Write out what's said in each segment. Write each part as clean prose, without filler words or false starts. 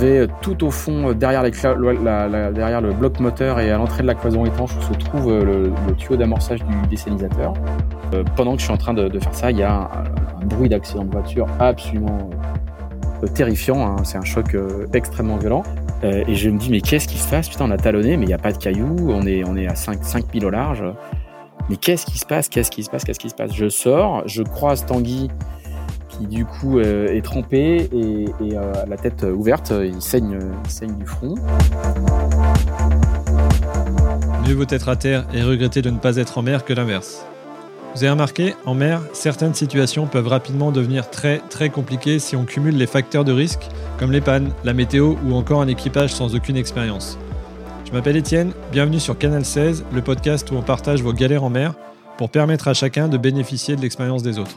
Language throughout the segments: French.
retrouver tout au fond, derrière, derrière le bloc moteur et à l'entrée de la cloison étanche où se trouve le tuyau d'amorçage du désalinisateur. Pendant que je suis en train de faire ça, il y a un bruit d'accident de voiture absolument terrifiant, hein. C'est un choc extrêmement violent. Et je me dis, mais qu'est-ce qui se passe? Putain, on a talonné, mais il n'y a pas de cailloux, on est à 5 milles au large. Mais qu'est-ce qui se passe? Je sors, je croise Tanguy, qui du coup est trempé et la tête ouverte, il saigne du front. Mieux vaut être à terre et regretter de ne pas être en mer que l'inverse. Vous avez remarqué, en mer, certaines situations peuvent rapidement devenir très très compliquées si on cumule les facteurs de risque, comme les pannes, la météo ou encore un équipage sans aucune expérience. Je m'appelle Étienne, bienvenue sur Canal 16, le podcast où on partage vos galères en mer pour permettre à chacun de bénéficier de l'expérience des autres.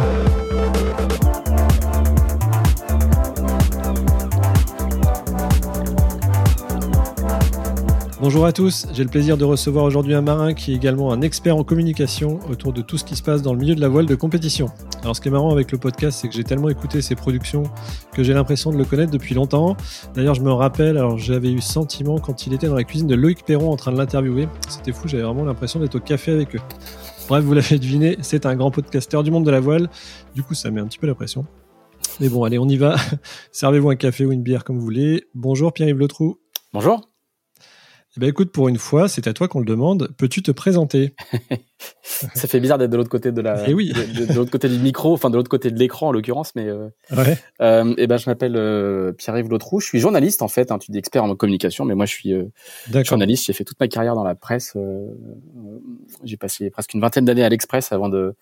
Bonjour à tous, j'ai le plaisir de recevoir aujourd'hui un marin qui est également un expert en communication autour de tout ce qui se passe dans le milieu de la voile de compétition. Alors ce qui est marrant avec le podcast, c'est que j'ai tellement écouté ses productions que j'ai l'impression de le connaître depuis longtemps. D'ailleurs je me rappelle, alors j'avais eu ce sentiment quand il était dans la cuisine de Loïc Perron en train de l'interviewer. C'était fou, j'avais vraiment l'impression d'être au café avec eux. Bref, vous l'avez deviné, c'est un grand podcasteur du monde de la voile. Du coup ça met un petit peu la pression. Mais bon, allez, on y va. Servez-vous un café ou une bière comme vous voulez. Bonjour Pierre-Yves Lautrou. Bonjour. Eh bien, écoute, pour une fois, c'est à toi qu'on le demande. Peux-tu te présenter? Ça fait bizarre d'être de l'autre côté de l'autre côté du micro, enfin de l'autre côté de l'écran en l'occurrence, mais ouais. Je m'appelle Pierre-Yves Lautrou. Je suis journaliste en fait. Hein, tu dis expert en communication, mais moi je suis journaliste. J'ai fait toute ma carrière dans la presse. J'ai passé presque une vingtaine d'années à l'Express avant de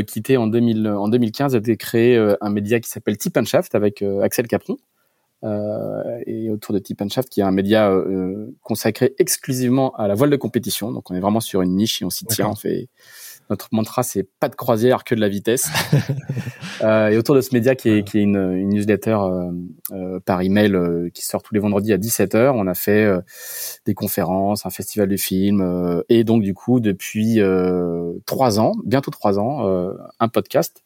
quitter en 2015. J'ai créé un média qui s'appelle Tip & Shaft avec Axel Capron. Et autour de Tip & Shaft qui est un média consacré exclusivement à la voile de compétition, donc on est vraiment sur une niche et on s'y tient. Notre mantra c'est pas de croisière que de la vitesse. Et autour de ce média qui est une newsletter par email qui sort tous les vendredis à 17h, on a fait des conférences, un festival de films et donc du coup depuis 3 ans, un podcast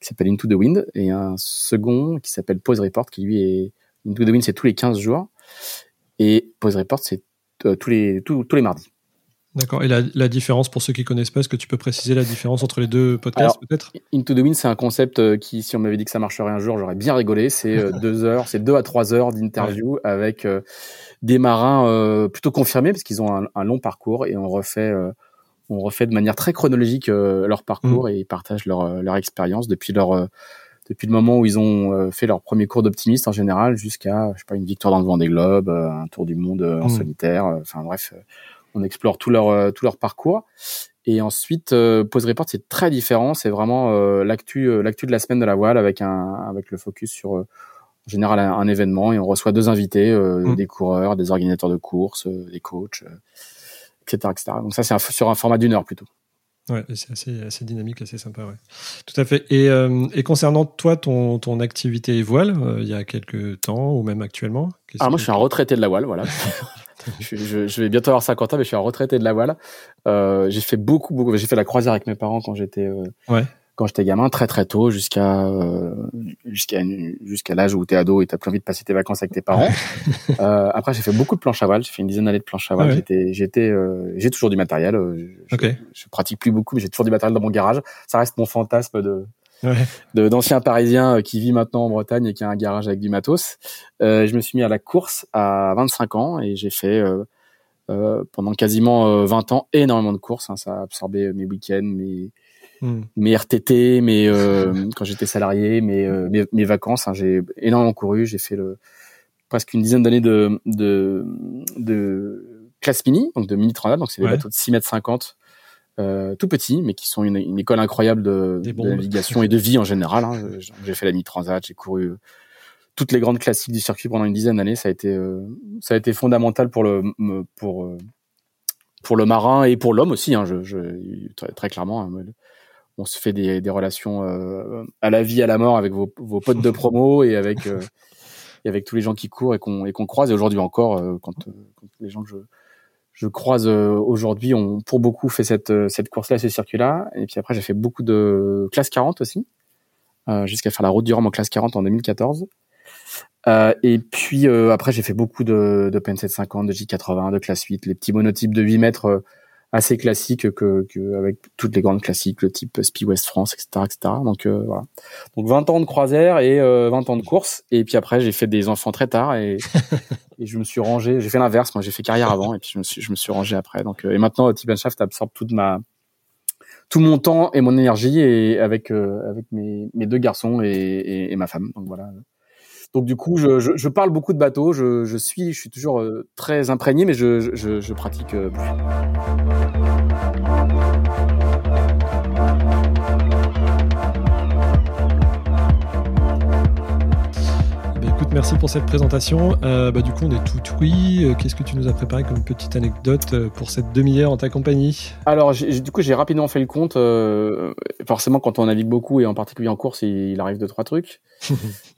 qui s'appelle Into the Wind et un second qui s'appelle Pause Report qui lui est Into the Wind, c'est tous les 15 jours. Et Pause Report, c'est tous les mardis. D'accord. Et la différence, pour ceux qui ne connaissent pas, est-ce que tu peux préciser la différence entre les deux podcasts? Alors, peut-être Into the Wind, c'est un concept qui, si on m'avait dit que ça marcherait un jour, j'aurais bien rigolé. C'est 2 à 3 heures d'interview avec des marins plutôt confirmés parce qu'ils ont un long parcours et on refait de manière très chronologique leur parcours et ils partagent leur expérience depuis le moment où ils ont fait leur premier cours d'optimiste en général jusqu'à, je sais pas, une victoire dans le Vendée Globe, un tour du monde en solitaire. Enfin bref, on explore tout leur parcours. Et ensuite, Pause Report, c'est très différent. C'est vraiment l'actu de la semaine de la voile avec le focus sur en général un événement et on reçoit 2 invités, des coureurs, des organisateurs de courses, des coachs. Etc. Donc ça, c'est sur un format d'1 heure plutôt. Ouais, c'est assez dynamique, assez sympa. Ouais. Tout à fait. Et concernant toi, ton activité voile, il y a quelques temps ou même actuellement. Alors moi, je suis un retraité de la voile, voilà. je vais bientôt avoir 50 ans, mais je suis un retraité de la voile. J'ai fait beaucoup. J'ai fait la croisière avec mes parents quand j'étais gamin, très très tôt, jusqu'à l'âge où t'es ado et t'as plus envie de passer tes vacances avec tes parents. Après j'ai fait beaucoup de planche à voile, j'ai fait une dizaine d'années de planche à voile. J'ai toujours du matériel. Je pratique plus beaucoup, mais j'ai toujours du matériel dans mon garage. Ça reste mon fantasme d'ancien Parisien qui vit maintenant en Bretagne et qui a un garage avec du matos. Je me suis mis à la course à 25 ans et j'ai fait pendant quasiment 20 ans énormément de courses. Hein, ça a absorbé mes week-ends, mes RTT, quand j'étais salarié, mes vacances, hein, j'ai énormément couru, j'ai fait presque une dizaine d'années de classe mini, donc de mini transat, donc c'est des bateaux de 6,50 m, tout petits, mais qui sont une école incroyable de navigation et de vie en général, hein. J'ai fait la mini transat, j'ai couru toutes les grandes classiques du circuit pendant une dizaine d'années. Ça a été fondamental pour le marin et pour l'homme aussi. Hein, très clairement, on se fait des relations à la vie, à la mort avec vos potes de promo et avec tous les gens qui courent et qu'on croise. Et aujourd'hui encore, quand les gens que je croise aujourd'hui ont pour beaucoup fait cette course-là, ce circuit-là. Et puis après, j'ai fait beaucoup de classe 40 aussi, jusqu'à faire la route du Rhum en classe 40 en 2014. Et puis après, j'ai fait beaucoup de PN750, de J80, de classe 8, les petits monotypes de 8 mètres assez classiques avec toutes les grandes classiques, le type SPI West France, etc. etc. Donc voilà. Donc 20 ans de croisière et 20 ans de course. Et puis après, j'ai fait des enfants très tard et je me suis rangé. J'ai fait l'inverse. Moi, j'ai fait carrière avant et puis je me suis rangé après. Donc et maintenant, le Type & Shaft absorbe tout mon temps et mon énergie et avec mes deux garçons et ma femme. Donc voilà. Donc du coup, je parle beaucoup de bateaux. Je suis toujours très imprégné, mais je pratique plus. Merci pour cette présentation. Du coup, on est tout oui. Qu'est-ce que tu nous as préparé comme petite anecdote pour cette demi-heure en ta compagnie ? Alors, j'ai rapidement fait le compte. Forcément, quand on navigue beaucoup et en particulier en course, il arrive 2-3 trucs.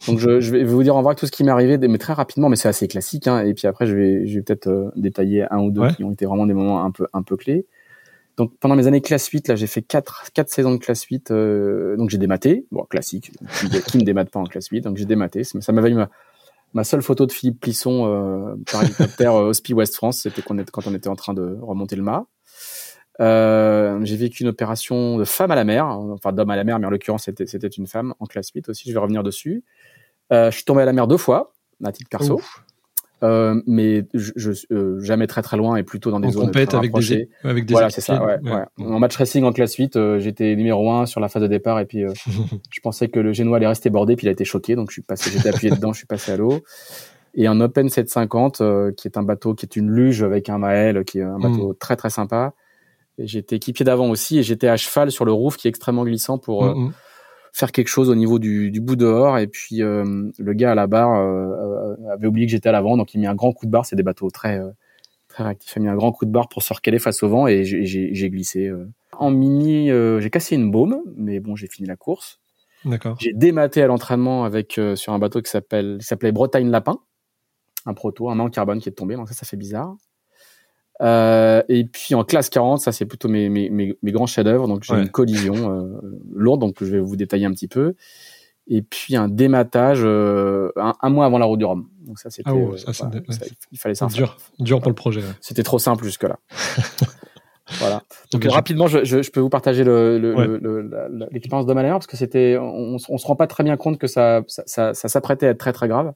Donc, je vais vous dire en vrai tout ce qui m'est arrivé, mais très rapidement. Mais c'est assez classique. Hein, et puis après, je vais peut-être détailler un ou deux qui ont été vraiment des moments un peu clés. Donc, pendant mes années classe 8, là, j'ai fait 4 saisons de classe 8. Donc, j'ai dématé. Bon, classique. Qui ne démate pas en classe 8. Donc, j'ai dématé. Ça m'avait eu ma seule photo de Philippe Plisson par hélicoptère au SPI West France. C'était quand on était en train de remonter le mât. J'ai vécu une opération de femme à la mer. Enfin, d'homme à la mer, mais en l'occurrence, c'était une femme en classe 8 aussi. Je vais revenir dessus. Je suis tombé à la mer 2 fois, à titre perso. Ouf. Mais jamais très très loin et plutôt dans des zones très rapprochées. Avec des voilà, c'est ça. Ouais. En match racing en classe 8, j'étais numéro 1 sur la phase de départ et puis je pensais que le génois allait rester bordé, puis il a été choqué, donc j'étais appuyé dedans, je suis passé à l'eau. Et un Open 750 qui est un bateau qui est une luge avec un maël, qui est un bateau très très sympa. Et j'étais équipier d'avant aussi et j'étais à cheval sur le roof qui est extrêmement glissant pour faire quelque chose au niveau du bout dehors et puis le gars à la barre avait oublié que j'étais à l'avant, donc il met un grand coup de barre. C'est des bateaux très très réactifs. Il a mis un grand coup de barre pour se recaler face au vent et j'ai glissé en mini. J'ai cassé une baume, mais bon, j'ai fini la course. D'accord. J'ai dématé à l'entraînement avec sur un bateau qui s'appelait Bretagne Lapin, un proto, un an en carbone qui est tombé, donc ça fait bizarre. Et puis en classe 40, ça c'est plutôt mes grands chefs-d'œuvre. Donc j'ai une collision lourde, donc je vais vous détailler un petit peu. Et puis un dématage un mois avant la route du Rhum. Donc ça c'était il fallait ça. Dur pour le projet. Ouais. C'était trop simple jusque là. Voilà. Donc rapidement, je peux vous partager l'expérience de ma manière parce que c'était, on se rend pas très bien compte que ça s'apprêtait à être très très grave.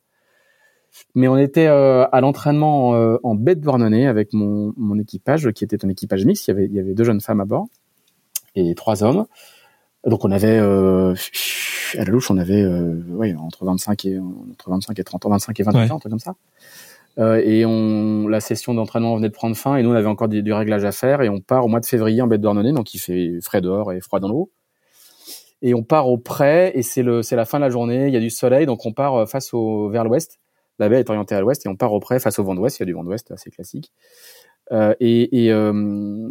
Mais on était à l'entraînement en baie de Bourgneuf avec mon équipage, qui était un équipage mixte. Il y avait 2 jeunes femmes à bord et 3 hommes. Donc on avait à la louche, on avait entre 25 et 30 ans, 25 et 28 ans, un truc comme ça. Et la session d'entraînement venait de prendre fin et nous on avait encore du réglage à faire et on part au mois de février en baie de Bourgneuf, donc il fait frais dehors et froid dans l'eau. Et on part au près et c'est la fin de la journée, il y a du soleil, donc on part vers l'ouest. La baie est orientée à l'ouest et on part au près face au vent d'ouest. Il y a du vent d'ouest, assez classique. Et on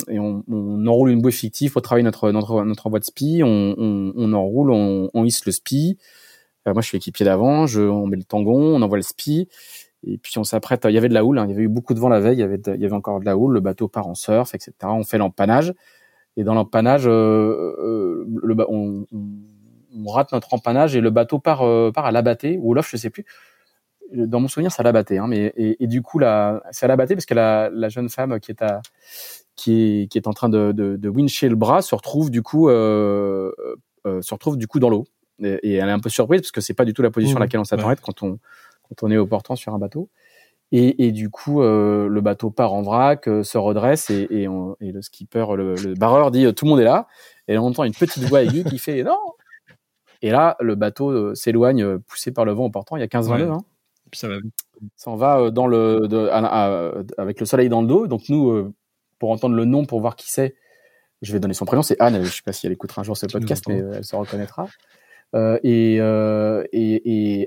enroule une bouée fictive pour travailler notre envoi de spi. On enroule, on hisse le spi. Moi, je suis équipier d'avant. On met le tangon, on envoie le spi. Et puis, on s'apprête. Il y avait de la houle. Hein, il y avait eu beaucoup de vent la veille. Il y avait encore de la houle. Le bateau part en surf, etc. On fait l'empannage. Et dans l'empannage, on rate notre empannage et le bateau part à l'abattée ou au loft, je sais plus. Dans mon souvenir, ça l'a batté, hein, mais et du coup, ça l'a batté parce que la jeune femme qui est en train de wincher le bras se retrouve du coup dans l'eau et elle est un peu surprise parce que c'est pas du tout la position à laquelle on s'attend à être quand on est au portant sur un bateau et du coup le bateau part en vrac, se redresse et le skipper, le barreur dit tout le monde est là et on entend une petite voix aiguë qui fait non et là le bateau s'éloigne poussé par le vent au portant. Il y a 15-20 nœuds. Puis ça va vite. Ça en va avec le soleil dans le dos. Donc nous, pour entendre le nom, pour voir qui c'est, je vais donner son prénom. C'est Anne. Je ne sais pas si elle écoutera un jour ce podcast, mais elle se reconnaîtra. et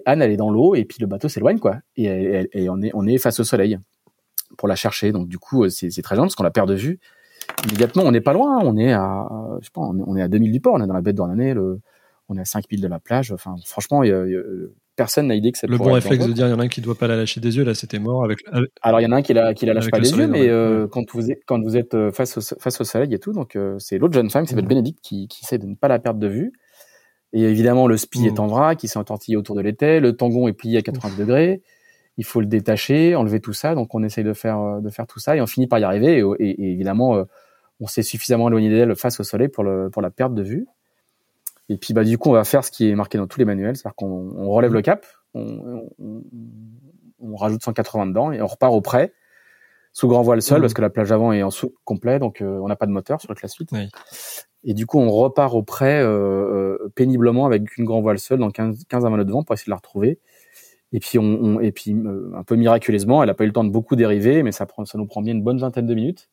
Anne, elle est dans l'eau, et puis le bateau s'éloigne, quoi. Et, on est face au soleil pour la chercher. Donc, du coup, c'est très gênant parce qu'on la perd de vue. Immédiatement, on n'est pas loin. On est à, je sais pas, on est à 2000 du port. On est dans la baie de Bourgneuf. On est à 5000 de la plage. Enfin, franchement, personne n'a idée que ça pourrait être. Le bon réflexe de dire, il y en a un qui ne doit pas la lâcher des yeux. Là, c'était mort avec. Alors, il y en a un qui la lâche pas des yeux, mais quand vous êtes face au soleil et tout, donc c'est l'autre jeune femme qui s'appelle Bénédicte qui essaie de ne pas la perdre de vue. Et évidemment, le spi est en vrac, il s'est entortillé autour de l'étai, le tangon est plié à 80 degrés. Il faut le détacher, enlever tout ça. Donc, on essaye de faire tout ça et on finit par y arriver. Et évidemment, on s'est suffisamment éloigné d'elle face au soleil pour la perte de vue. Et puis, bah, du coup, on va faire ce qui est marqué dans tous les manuels. C'est-à-dire qu'on relève le cap, on rajoute 180 dedans et on repart au près, sous grand voile seul, parce que la plage avant est en souple complet, donc on n'a pas de moteur sur le classe 8. Oui. Et du coup, on repart au près péniblement avec une grand voile seule dans 15 à 20 nœuds de vent pour essayer de la retrouver. Et puis, un peu miraculeusement, elle n'a pas eu le temps de beaucoup dériver, mais ça nous prend bien une bonne vingtaine de minutes.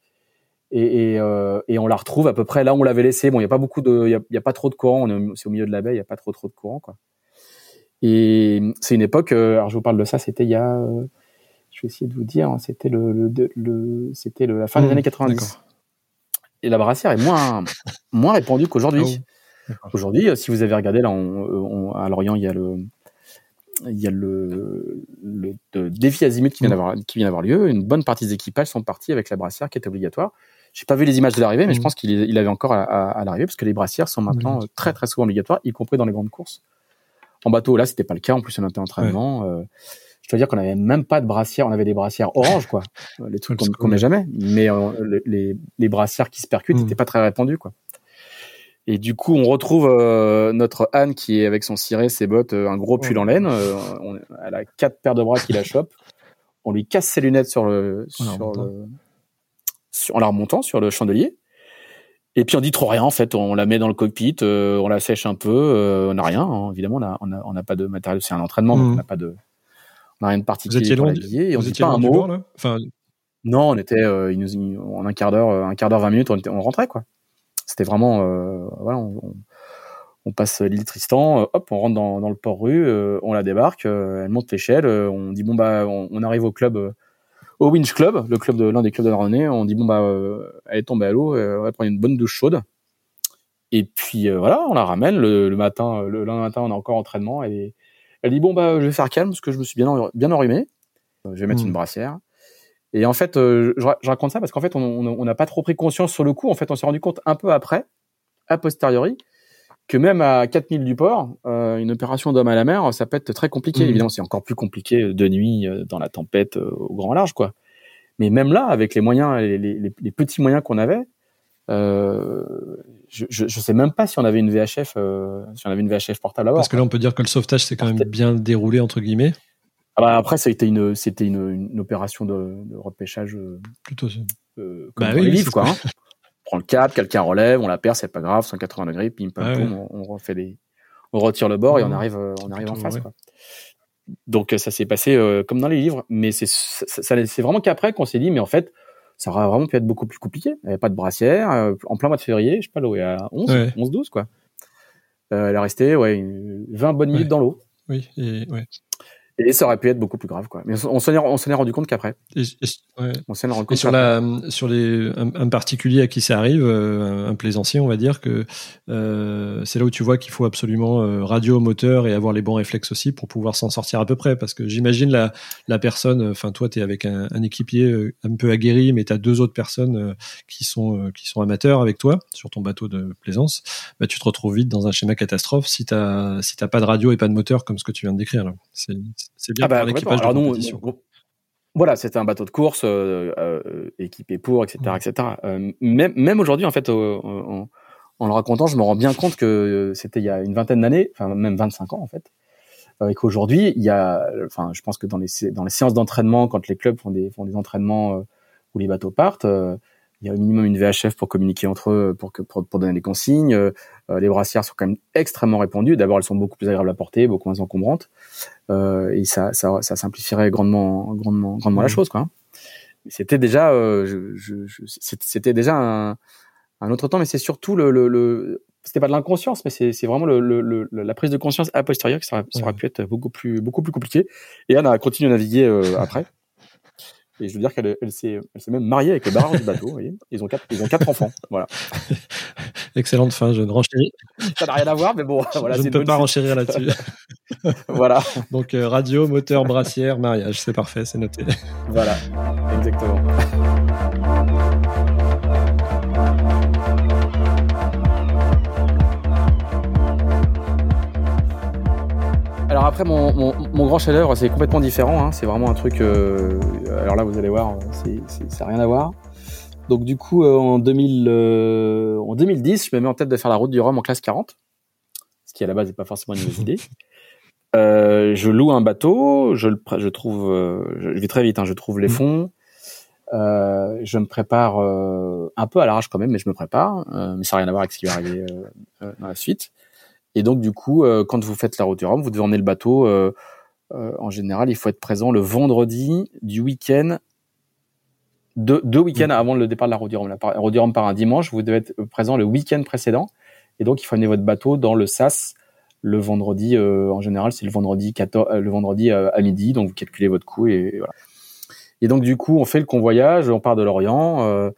Et on la retrouve à peu près là où on l'avait laissée. Bon, il y a pas trop de courant. C'est au milieu de la baie, il y a pas trop de courant, quoi. Et c'est une époque. Alors, je vous parle de ça. C'était il y a. Je vais essayer de vous dire. Hein, c'était la fin des années 90. D'accord. Et la brassière est moins répandue qu'aujourd'hui. Oh. Aujourd'hui, si vous avez regardé là, à Lorient, il y a le défi azimut qui vient d'avoir lieu. Une bonne partie des équipages sont partis avec la brassière qui est obligatoire. J'ai pas vu les images de l'arrivée, mais je pense qu'il avait encore à l'arrivée, parce que les brassières sont maintenant très très souvent obligatoires, y compris dans les grandes courses. En bateau, là, c'était pas le cas. En plus, on était en entraînement. Ouais. Je dois dire qu'on avait même pas de brassières. On avait des brassières orange, quoi. Les trucs qu'on met jamais. Mais les brassières qui se percutent n'étaient pas très répandues, quoi. Et du coup, on retrouve notre Anne qui est avec son ciré, ses bottes, un gros pull en laine. Elle a 4 paires de bras qui la chopent. On lui casse ses lunettes en la remontant sur le chandelier. Et puis on dit trop rien en fait. On la met dans le cockpit, on la sèche un peu. On n'a rien, hein. Évidemment. On n'a pas de matériel. C'est un entraînement, donc on n'a rien de particulier pour l'habiller. Et on ne dit pas un mot. Bord, là enfin... Non, on était en un quart d'heure, 20 minutes, on rentrait, quoi. C'était vraiment, voilà, on passe l'île Tristan, hop, on rentre dans le port rue, on la débarque, elle monte l'échelle, on dit bon bah, on arrive au club, au Winch Club, l'un des clubs de la randonnée, on dit bon bah, elle est tombée à l'eau, on va prendre une bonne douche chaude, et puis voilà, on la ramène le lundi matin, on a encore entraînement, et elle dit bon bah, je vais faire calme parce que je me suis bien enrhumé, je vais mettre une brassière. Et en fait, je raconte ça parce qu'en fait, on n'a pas trop pris conscience sur le coup. En fait, on s'est rendu compte un peu après, a posteriori, que même à 4000 du port, une opération d'homme à la mer, ça peut être très compliqué. Évidemment, c'est encore plus compliqué de nuit, dans la tempête, au grand large, quoi. Mais même là, avec les moyens, les petits moyens qu'on avait, je sais même pas si on avait une VHF, portable à bord. Parce que là, on peut dire que le sauvetage s'est quand même bien déroulé, entre guillemets. Après, ça a été une opération de repêchage plutôt comme dans les livres, quoi. Hein. On prend le cap, quelqu'un relève, on la perd, c'est pas grave, 180 degrés, pim pam poum, on retire le bord et on arrive en face, ouais. Quoi. Donc ça s'est passé comme dans les livres, mais c'est vraiment qu'après qu'on s'est dit, mais en fait, ça aurait vraiment pu être beaucoup plus compliqué. Il n'y avait pas de brassière, en plein mois de février, je sais pas, l'eau est à 11-12, quoi. Elle est restée 20 bonnes minutes dans l'eau. Oui, et ça aurait pu être beaucoup plus grave, quoi. Mais on s'en est rendu compte qu'après. On s'en est rendu compte. Et sur un particulier à qui ça arrive, un plaisancier, on va dire que c'est là où tu vois qu'il faut absolument radio, moteur et avoir les bons réflexes aussi pour pouvoir s'en sortir à peu près. Parce que j'imagine la personne. Enfin, toi, t'es avec un équipier un peu aguerri, mais t'as 2 autres personnes qui sont amateurs avec toi sur ton bateau de plaisance. Bah, tu te retrouves vite dans un schéma catastrophe si t'as pas de radio et pas de moteur comme ce que tu viens de décrire là. C'est bien pour l'équipage de compétition. Voilà, c'était un bateau de course équipé pour, etc. etc. Même aujourd'hui, en fait, en le racontant, je me rends bien compte que c'était il y a une vingtaine d'années, enfin même 25 ans en fait, et qu'aujourd'hui, je pense que dans les séances d'entraînement, quand les clubs font des entraînements où les bateaux partent, il y a au minimum une VHF pour communiquer entre eux, pour donner des consignes. Les brassières sont quand même extrêmement répandues. D'abord, elles sont beaucoup plus agréables à porter, beaucoup moins encombrantes. Et ça simplifierait grandement la chose, quoi. C'était déjà, c'était déjà un autre temps, mais c'est surtout c'était pas de l'inconscience, mais c'est vraiment la prise de conscience a posteriori que ça aurait pu être beaucoup plus compliqué. Et Anne a continué à naviguer après. Et je veux dire qu'elle s'est même mariée avec le barreur du bateau. Vous voyez, ils ont quatre enfants. Voilà. Excellente fin, je ne renchéris. Ça n'a rien à voir, mais bon. Voilà, je ne peux pas renchérir là-dessus. Voilà. Donc radio, moteur, brassière, mariage, c'est parfait, c'est noté. Voilà, exactement. Alors après, mon grand chef-d'œuvre, c'est complètement différent. Hein. C'est vraiment un truc... alors là, vous allez voir, ça n'a rien à voir. Donc du coup, en 2010, je me mets en tête de faire la route du Rhum en classe 40, ce qui à la base n'est pas forcément une mauvaise idée. Je loue un bateau, je vais très vite, hein, je trouve les fonds. Je me prépare un peu à l'arrache quand même, mais je me prépare. Mais ça n'a rien à voir avec ce qui va arriver dans la suite. Et donc, du coup, quand vous faites la route du Rhum, vous devez emmener le bateau. En général, il faut être présent le vendredi du week-end, deux week-ends avant le départ de la route du Rhum. La route du Rhum part un dimanche, vous devez être présent le week-end précédent. Et donc, il faut amener votre bateau dans le SAS le vendredi. En général, c'est le vendredi à midi. Donc, vous calculez votre coût et voilà. Et donc, du coup, on fait le convoyage. On part de Lorient.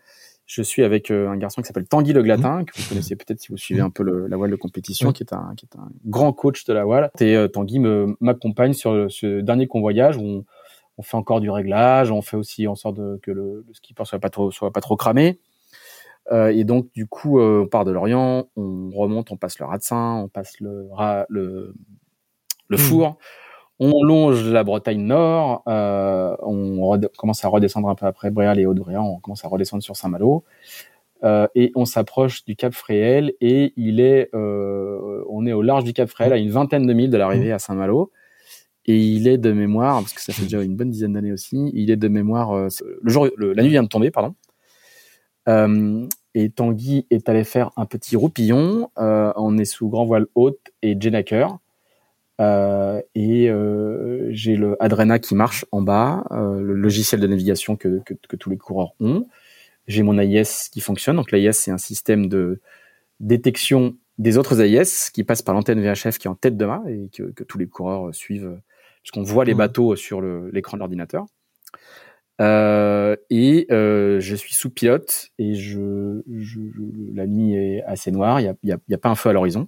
Je suis avec un garçon qui s'appelle Tanguy Le Glatin, que vous connaissez peut-être si vous suivez un peu la voile de compétition, qui est un grand coach de la voile. Et Tanguy m'accompagne sur ce dernier convoyage où on fait encore du réglage, on fait aussi en sorte que le skipper soit pas trop cramé. Et donc, du coup, on part de Lorient, on remonte, on passe le Ratsin, on passe le Four, on longe la Bretagne Nord, on commence à redescendre un peu après Bréal et Haut-de-Bréal, on commence à redescendre sur Saint-Malo, et on s'approche du Cap Fréhel, et on est au large du Cap Fréhel, à une vingtaine de milles de l'arrivée à Saint-Malo, et il est de mémoire, parce que ça fait déjà une bonne dizaine d'années aussi, il est de mémoire, la nuit vient de tomber, pardon, et Tanguy est allé faire un petit roupillon, on est sous grand voile haute et Jennaker, j'ai le Adrena qui marche en bas, le logiciel de navigation que tous les coureurs ont. J'ai mon AIS qui fonctionne. Donc l'AIS, c'est un système de détection des autres AIS qui passe par l'antenne VHF qui est en tête de mât et que tous les coureurs suivent puisqu'on voit les bateaux sur l'écran de l'ordinateur. Je suis sous pilote et la nuit est assez noire. Il y a pas un feu à l'horizon.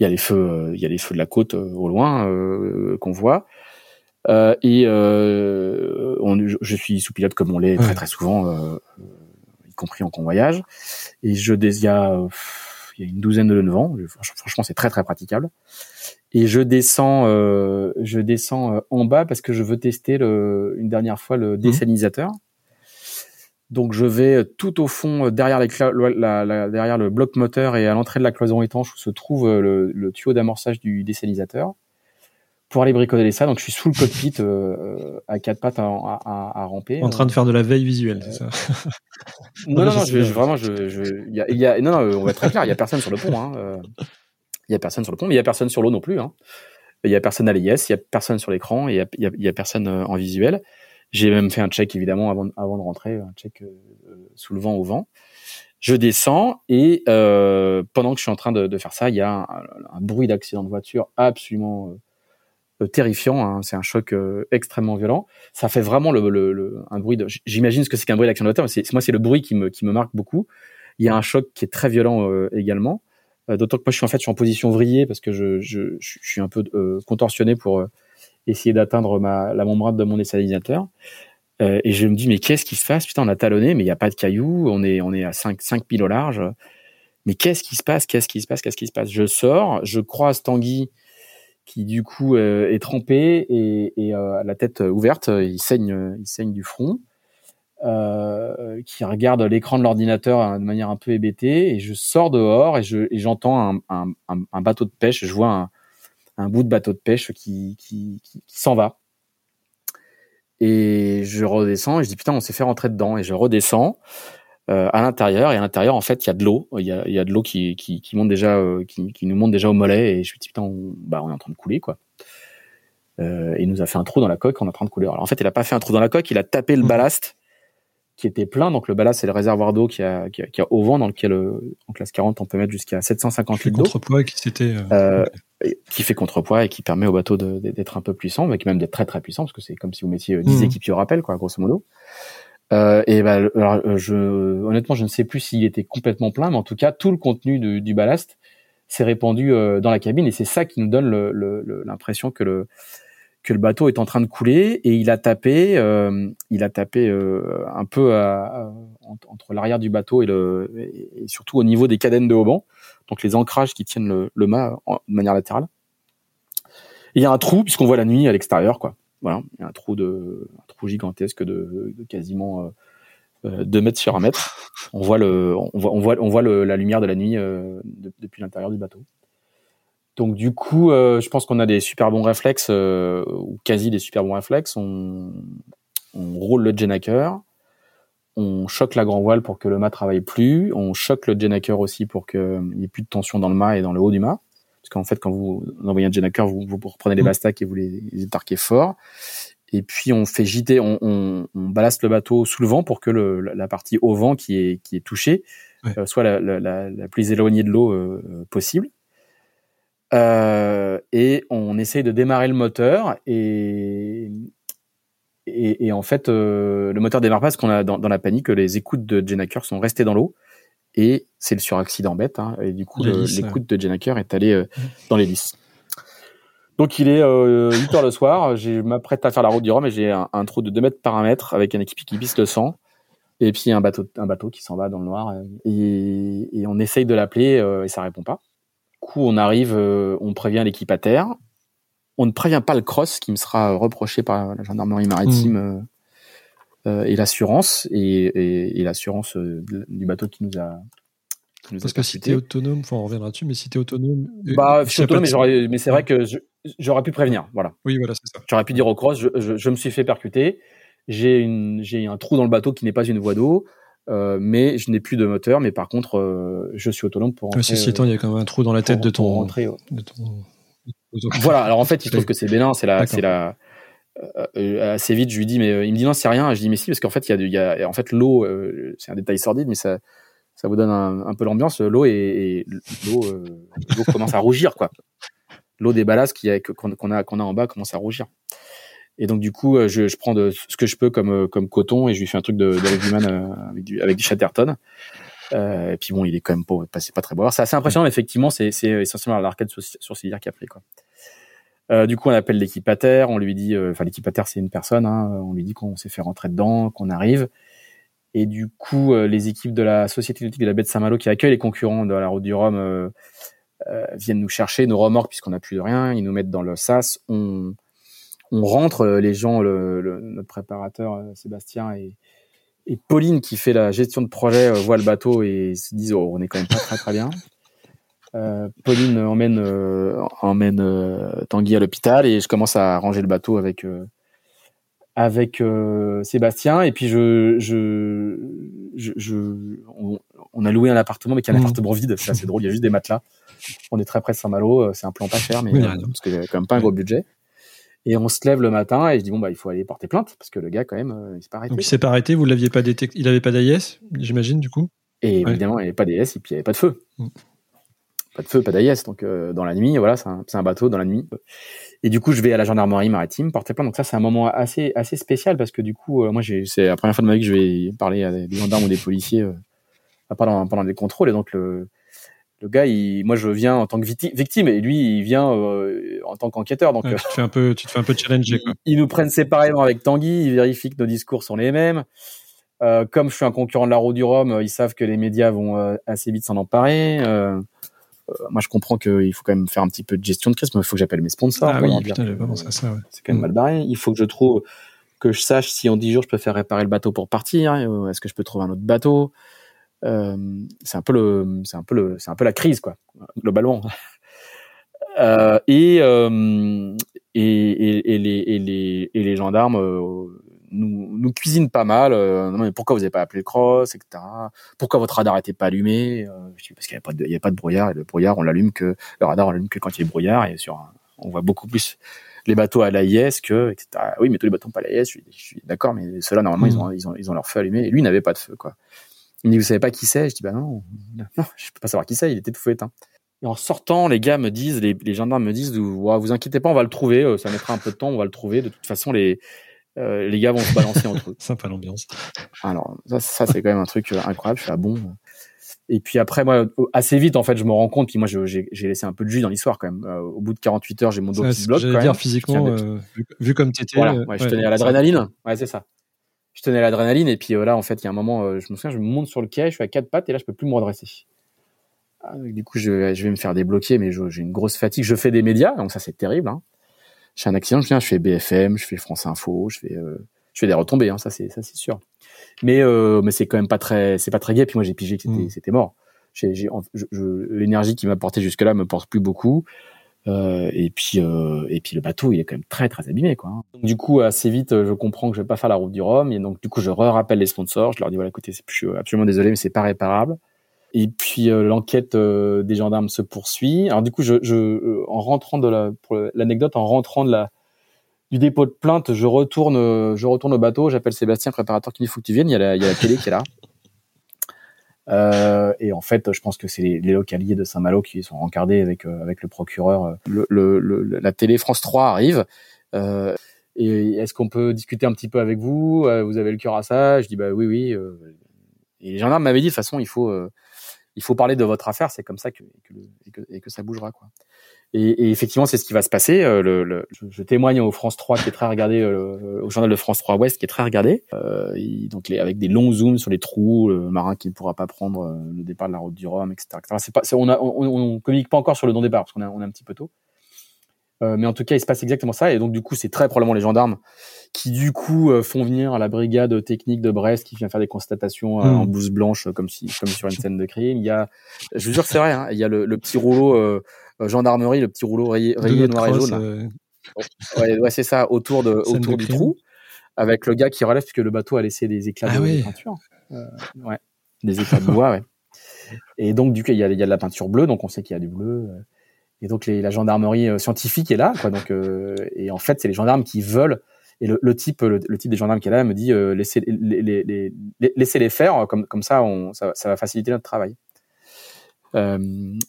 Il y a les feux de la côte au loin qu'on voit. Je suis sous-pilote comme on l'est très très souvent, y compris en convoyage. Et il y a une douzaine de nœuds. Franchement, c'est très très praticable. Et je descends en bas parce que je veux tester une dernière fois le dessalinisateur. Donc, je vais tout au fond, derrière derrière le bloc moteur et à l'entrée de la cloison étanche où se trouve le tuyau d'amorçage du dessalinisateur pour aller bricoler ça. Donc, je suis sous le cockpit à quatre pattes à ramper. En train de faire de la veille visuelle, c'est ça? Non, on va être très clair, il n'y a personne sur le pont. Il n'y a personne sur le pont, mais il n'y a personne sur l'eau non plus. Hein. Il n'y a personne à l'AIS, il n'y a personne sur l'écran, il n'y a personne en visuel. J'ai même fait un check, évidemment, avant de rentrer, un check sous le vent au vent. Je descends et pendant que je suis en train de faire ça, il y a un bruit d'accident de voiture absolument terrifiant. Hein. C'est un choc extrêmement violent. Ça fait vraiment un bruit j'imagine ce que c'est qu'un bruit d'accident de voiture, mais c'est le bruit qui me marque beaucoup. Il y a un choc qui est très violent également. D'autant que moi, je suis en position vrillée parce que je suis un peu contorsionné pour... essayer d'atteindre la membrane de mon dessalinisateur. Et je me dis, mais qu'est-ce qui se passe? Putain, on a talonné, mais il n'y a pas de cailloux. On est à 5 milles au large. Mais qu'est-ce qui se passe? Je sors, je croise Tanguy, qui du coup est trempé et la tête ouverte. Il saigne du front. Qui regarde l'écran de l'ordinateur de manière un peu hébétée. Et je sors dehors et j'entends un bateau de pêche. Je vois un bout de bateau de pêche qui s'en va. Et je redescends et je dis putain, on s'est fait rentrer dedans. Et je redescends à l'intérieur. Et à l'intérieur, en fait, il y a de l'eau. Il y a de l'eau qui monte déjà, qui nous monte déjà au mollet. Et je me dis putain, on est en train de couler, quoi. Et il nous a fait un trou dans la coque, on est en train de couler. Alors en fait, il a pas fait un trou dans la coque, il a tapé le ballast qui était plein. Donc là, c'est le réservoir d'eau qu'il y a au vent, dans lequel, en classe 40, on peut mettre jusqu'à 750 litres d'eau. Contrepoids qui fait contrepoids et qui permet au bateau d'être un peu puissant, mais qui même d'être très très puissant, parce que c'est comme si vous mettiez 10 équipiers au rappel, quoi, grosso modo. Honnêtement, je ne sais plus s'il était complètement plein, mais en tout cas, tout le contenu du ballast s'est répandu dans la cabine, et c'est ça qui nous donne l'impression que le bateau est en train de couler, et il a tapé un peu entre l'arrière du bateau et surtout au niveau des cadènes de haubans, donc les ancrages qui tiennent le mât de manière latérale. Et il y a un trou, puisqu'on voit la nuit à l'extérieur, quoi. Voilà, il y a un trou gigantesque de quasiment 2 mètres sur 1 mètre. On voit la lumière de la nuit depuis l'intérieur du bateau. Donc du coup, je pense qu'on a des super bons réflexes, ou quasi des super bons réflexes. On roule le jennaker, on choque la grand voile pour que le mât travaille plus, on choque le jennaker aussi pour qu'il n'y ait plus de tension dans le mât et dans le haut du mât. Parce qu'en fait, quand vous envoyez un jennaker, vous reprenez les bastacs et vous les étarquez fort. Et puis on fait jeter, on ballast le bateau sous le vent pour que la partie au vent qui est touchée soit la plus éloignée de l'eau possible. Et on essaye de démarrer le moteur et en fait le moteur démarre pas parce qu'on a dans la panique les écoutes de Jennaker sont restées dans l'eau, et c'est le suraccident bête, hein, et du coup l'écoute de Jennaker est allée dans l'hélice. Donc il est 8h le soir, je m'apprête à faire la route du Rhum et j'ai un trou de 2 mètres par 1 mètre avec un équipier qui pisse le sang. Et puis un bateau qui s'en va dans le noir, et on essaye de l'appeler et ça répond pas. Du coup, on arrive, on prévient l'équipe à terre. On ne prévient pas le CROSS, qui me sera reproché par la Gendarmerie maritime et l'assurance, et l'assurance du bateau qui nous a. Parce que si t'es autonome, on reviendra dessus, mais si t'es autonome. Je suis autonome, mais c'est vrai que j'aurais pu prévenir. Voilà. Oui, voilà, c'est ça. J'aurais pu dire au CROSS, je me suis fait percuter, j'ai un trou dans le bateau qui n'est pas une voie d'eau. Mais je n'ai plus de moteur, mais par contre, je suis autonome pour rentrer. Ceci étant, il y a quand même un trou dans la tête de ton. Rentrer, ouais. Voilà. Alors en fait, il trouve que c'est bénin, assez vite, je lui dis, mais il me dit non, c'est rien. Et je dis mais si, parce qu'en fait, il y a l'eau, c'est un détail sordide, mais ça vous donne un peu l'ambiance. L'eau l'eau commence à rougir, quoi. L'eau des ballasts qu'on a en bas commence à rougir. Et donc du coup, je prends ce que je peux comme coton et je lui fais un truc de rugbyman avec du Chatterton. Et puis bon, il est quand même pauvre, c'est pas très beau. Alors, c'est assez impressionnant, mais effectivement, c'est essentiellement l'arcade sourcilière qui a appelé, quoi. Du coup, on appelle l'équipe à terre, on lui dit, l'équipe à terre, c'est une personne, hein, on lui dit qu'on s'est fait rentrer dedans, qu'on arrive. Et du coup, les équipes de la Société nautique de la Baie de Saint-Malo qui accueillent les concurrents de la route du Rhum viennent nous chercher, nos remorques, puisqu'on n'a plus de rien, ils nous mettent dans le sas, on rentre, les gens, notre préparateur Sébastien et Pauline qui fait la gestion de projet voient le bateau et se disent on n'est quand même pas très très bien. Pauline emmène Tanguy à l'hôpital et je commence à ranger le bateau avec Sébastien, et puis on a loué un appartement, mais qu'il y a un appartement vide, c'est assez drôle, il y a juste des matelas. On est très près de Saint-Malo, c'est un plan pas cher, mais parce qu'il y avait quand même pas un gros budget. Et on se lève le matin et je dis il faut aller porter plainte parce que le gars quand même il s'est pas arrêté. Donc il s'est pas arrêté, vous l'aviez pas détecté, il avait pas d'AIS, j'imagine du coup. Et évidemment, il avait pas d'AIS et puis il y avait pas de feu. Pas de feu, pas d'AIS, donc dans la nuit, voilà, c'est un bateau dans la nuit. Et du coup, je vais à la Gendarmerie maritime porter plainte. Donc ça c'est un moment assez spécial parce que du coup moi c'est la première fois de ma vie que je vais parler à des gendarmes ou des policiers pendant des contrôles, et donc le gars, moi je viens en tant que victime et lui il vient en tant qu'enquêteur. Donc tu te fais un peu challenger, quoi. Ils nous prennent séparément avec Tanguy, ils vérifient que nos discours sont les mêmes. Comme je suis un concurrent de la route du Rhum, ils savent que les médias vont assez vite s'en emparer. Moi je comprends qu'il faut quand même faire un petit peu de gestion de crise, mais il faut que j'appelle mes sponsors. Ah oui, putain, j'avais pas pensé à ça. Ouais. C'est quand même mal barré. Il faut que je trouve, que je sache si en 10 jours je peux faire réparer le bateau pour partir. Est-ce que je peux trouver un autre bateau? C'est un peu la crise, quoi, globalement. Et les gendarmes nous cuisinent pas mal. Non mais pourquoi vous avez pas appelé le CROSS, etc. Pourquoi votre radar était pas allumé? Je dis parce qu'il y avait pas de brouillard, et le radar on l'allume que quand il y a brouillard, et on voit beaucoup plus les bateaux à l'AIS que, etc. Ah, oui, mais tous les bateaux pas à l'AIS, je suis d'accord, mais ceux-là, normalement, ils ont leur feu allumé. Et lui, il n'avait pas de feu, quoi. Il me dit, vous savez pas qui c'est? Je dis, bah non, je peux pas savoir qui c'est, il était tout feu éteint. Et en sortant, les gars me disent, les gendarmes me disent, vous inquiétez pas, on va le trouver, ça mettra un peu de temps, on va le trouver. De toute façon, les gars vont se balancer entre eux. Sympa l'ambiance. Alors, ça, c'est quand même un truc incroyable, je suis à bon. Et puis après, moi, assez vite, en fait, je me rends compte, puis moi, j'ai laissé un peu de jus dans l'histoire, quand même. Au bout de 48 heures, j'ai mon dos qui se bloque. J'allais dire, physiquement, vu comme t'étais... Voilà, je tenais à l'adrénaline. Ouais, c'est ça. Je tenais à l'adrénaline, et puis là, en fait, il y a un moment, je me souviens, je me monte sur le quai, je suis à 4 pattes, et là, je peux plus me redresser. Du coup, je vais me faire débloquer, mais j'ai une grosse fatigue. Je fais des médias, donc ça, c'est terrible, hein. J'ai un accident, je fais BFM, je fais France Info, je fais des retombées, hein, ça c'est sûr. Mais c'est pas très gai. Puis moi j'ai pigé que c'était mort. L'énergie qui m'apportait jusque là me porte plus beaucoup. Et puis le bateau il est quand même très très abîmé, quoi. Donc, du coup assez vite je comprends que je vais pas faire la route du Rhum et donc du coup je rappelle les sponsors, je leur dis voilà écoutez je suis absolument désolé mais c'est pas réparable. Et puis l'enquête des gendarmes se poursuit. Alors du coup en rentrant du dépôt de plainte, je retourne au bateau, j'appelle Sébastien, préparateur, qui me dit, faut que tu viennes, il y a la télé qui est là. Et en fait, je pense que c'est les localiers de Saint-Malo qui sont encardés avec le procureur. La télé France 3 arrive. Et est-ce qu'on peut discuter un petit peu avec vous? Vous avez le cœur à ça? Je dis, bah oui. Et les gendarmes m'avaient dit, de toute façon, il faut parler de votre affaire, c'est comme ça que ça bougera, quoi. Et effectivement, c'est ce qui va se passer. Je témoigne au France 3 qui est très regardé, au journal de France 3 Ouest qui est très regardé. Avec des longs zooms sur les trous, le marin qui ne pourra pas prendre le départ de la route du Rhum, etc. On communique pas encore sur le non-départ parce qu'on est un petit peu tôt. Mais en tout cas, il se passe exactement ça. Et donc, du coup, c'est très probablement les gendarmes qui, du coup, font venir la brigade technique de Brest qui vient faire des constatations en blouse blanche, comme sur une scène de crime. Il y a, je vous jure, c'est vrai, hein, il y a le petit rouleau gendarmerie, le petit rouleau rayé noir et jaune. Ouais, c'est ça, autour du trou, avec le gars qui relève puisque le bateau a laissé des éclats de peinture. Ouais, des éclats de bois, ouais. Et donc, du coup, il y a de la peinture bleue, donc on sait qu'il y a du bleu. Et donc la gendarmerie scientifique est là, quoi. Donc et en fait c'est les gendarmes qui veulent. Et le type des gendarmes qui est là me dit laissez-les faire comme ça, ça va faciliter notre travail.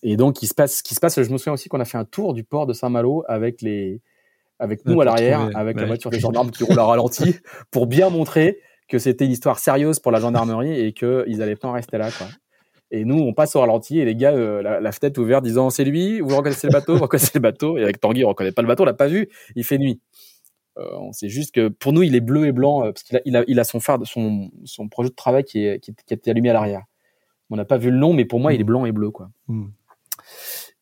Et donc ce qui se passe, je me souviens aussi qu'on a fait un tour du port de Saint-Malo avec nous à l'arrière, avec la voiture des gendarmes qui roule à ralenti pour bien montrer que c'était une histoire sérieuse pour la gendarmerie et qu'ils allaient pas en rester là, quoi. Et nous, on passe au ralenti et les gars, la fenêtre ouverte, disant c'est lui, vous reconnaissez le bateau, Et avec Tanguy, on reconnaît pas le bateau, on l'a pas vu, il fait nuit. On sait juste que pour nous, il est bleu et blanc parce qu'il a son phare, son projet de travail qui est allumé à l'arrière. On n'a pas vu le nom, mais pour moi, il est blanc et bleu, quoi.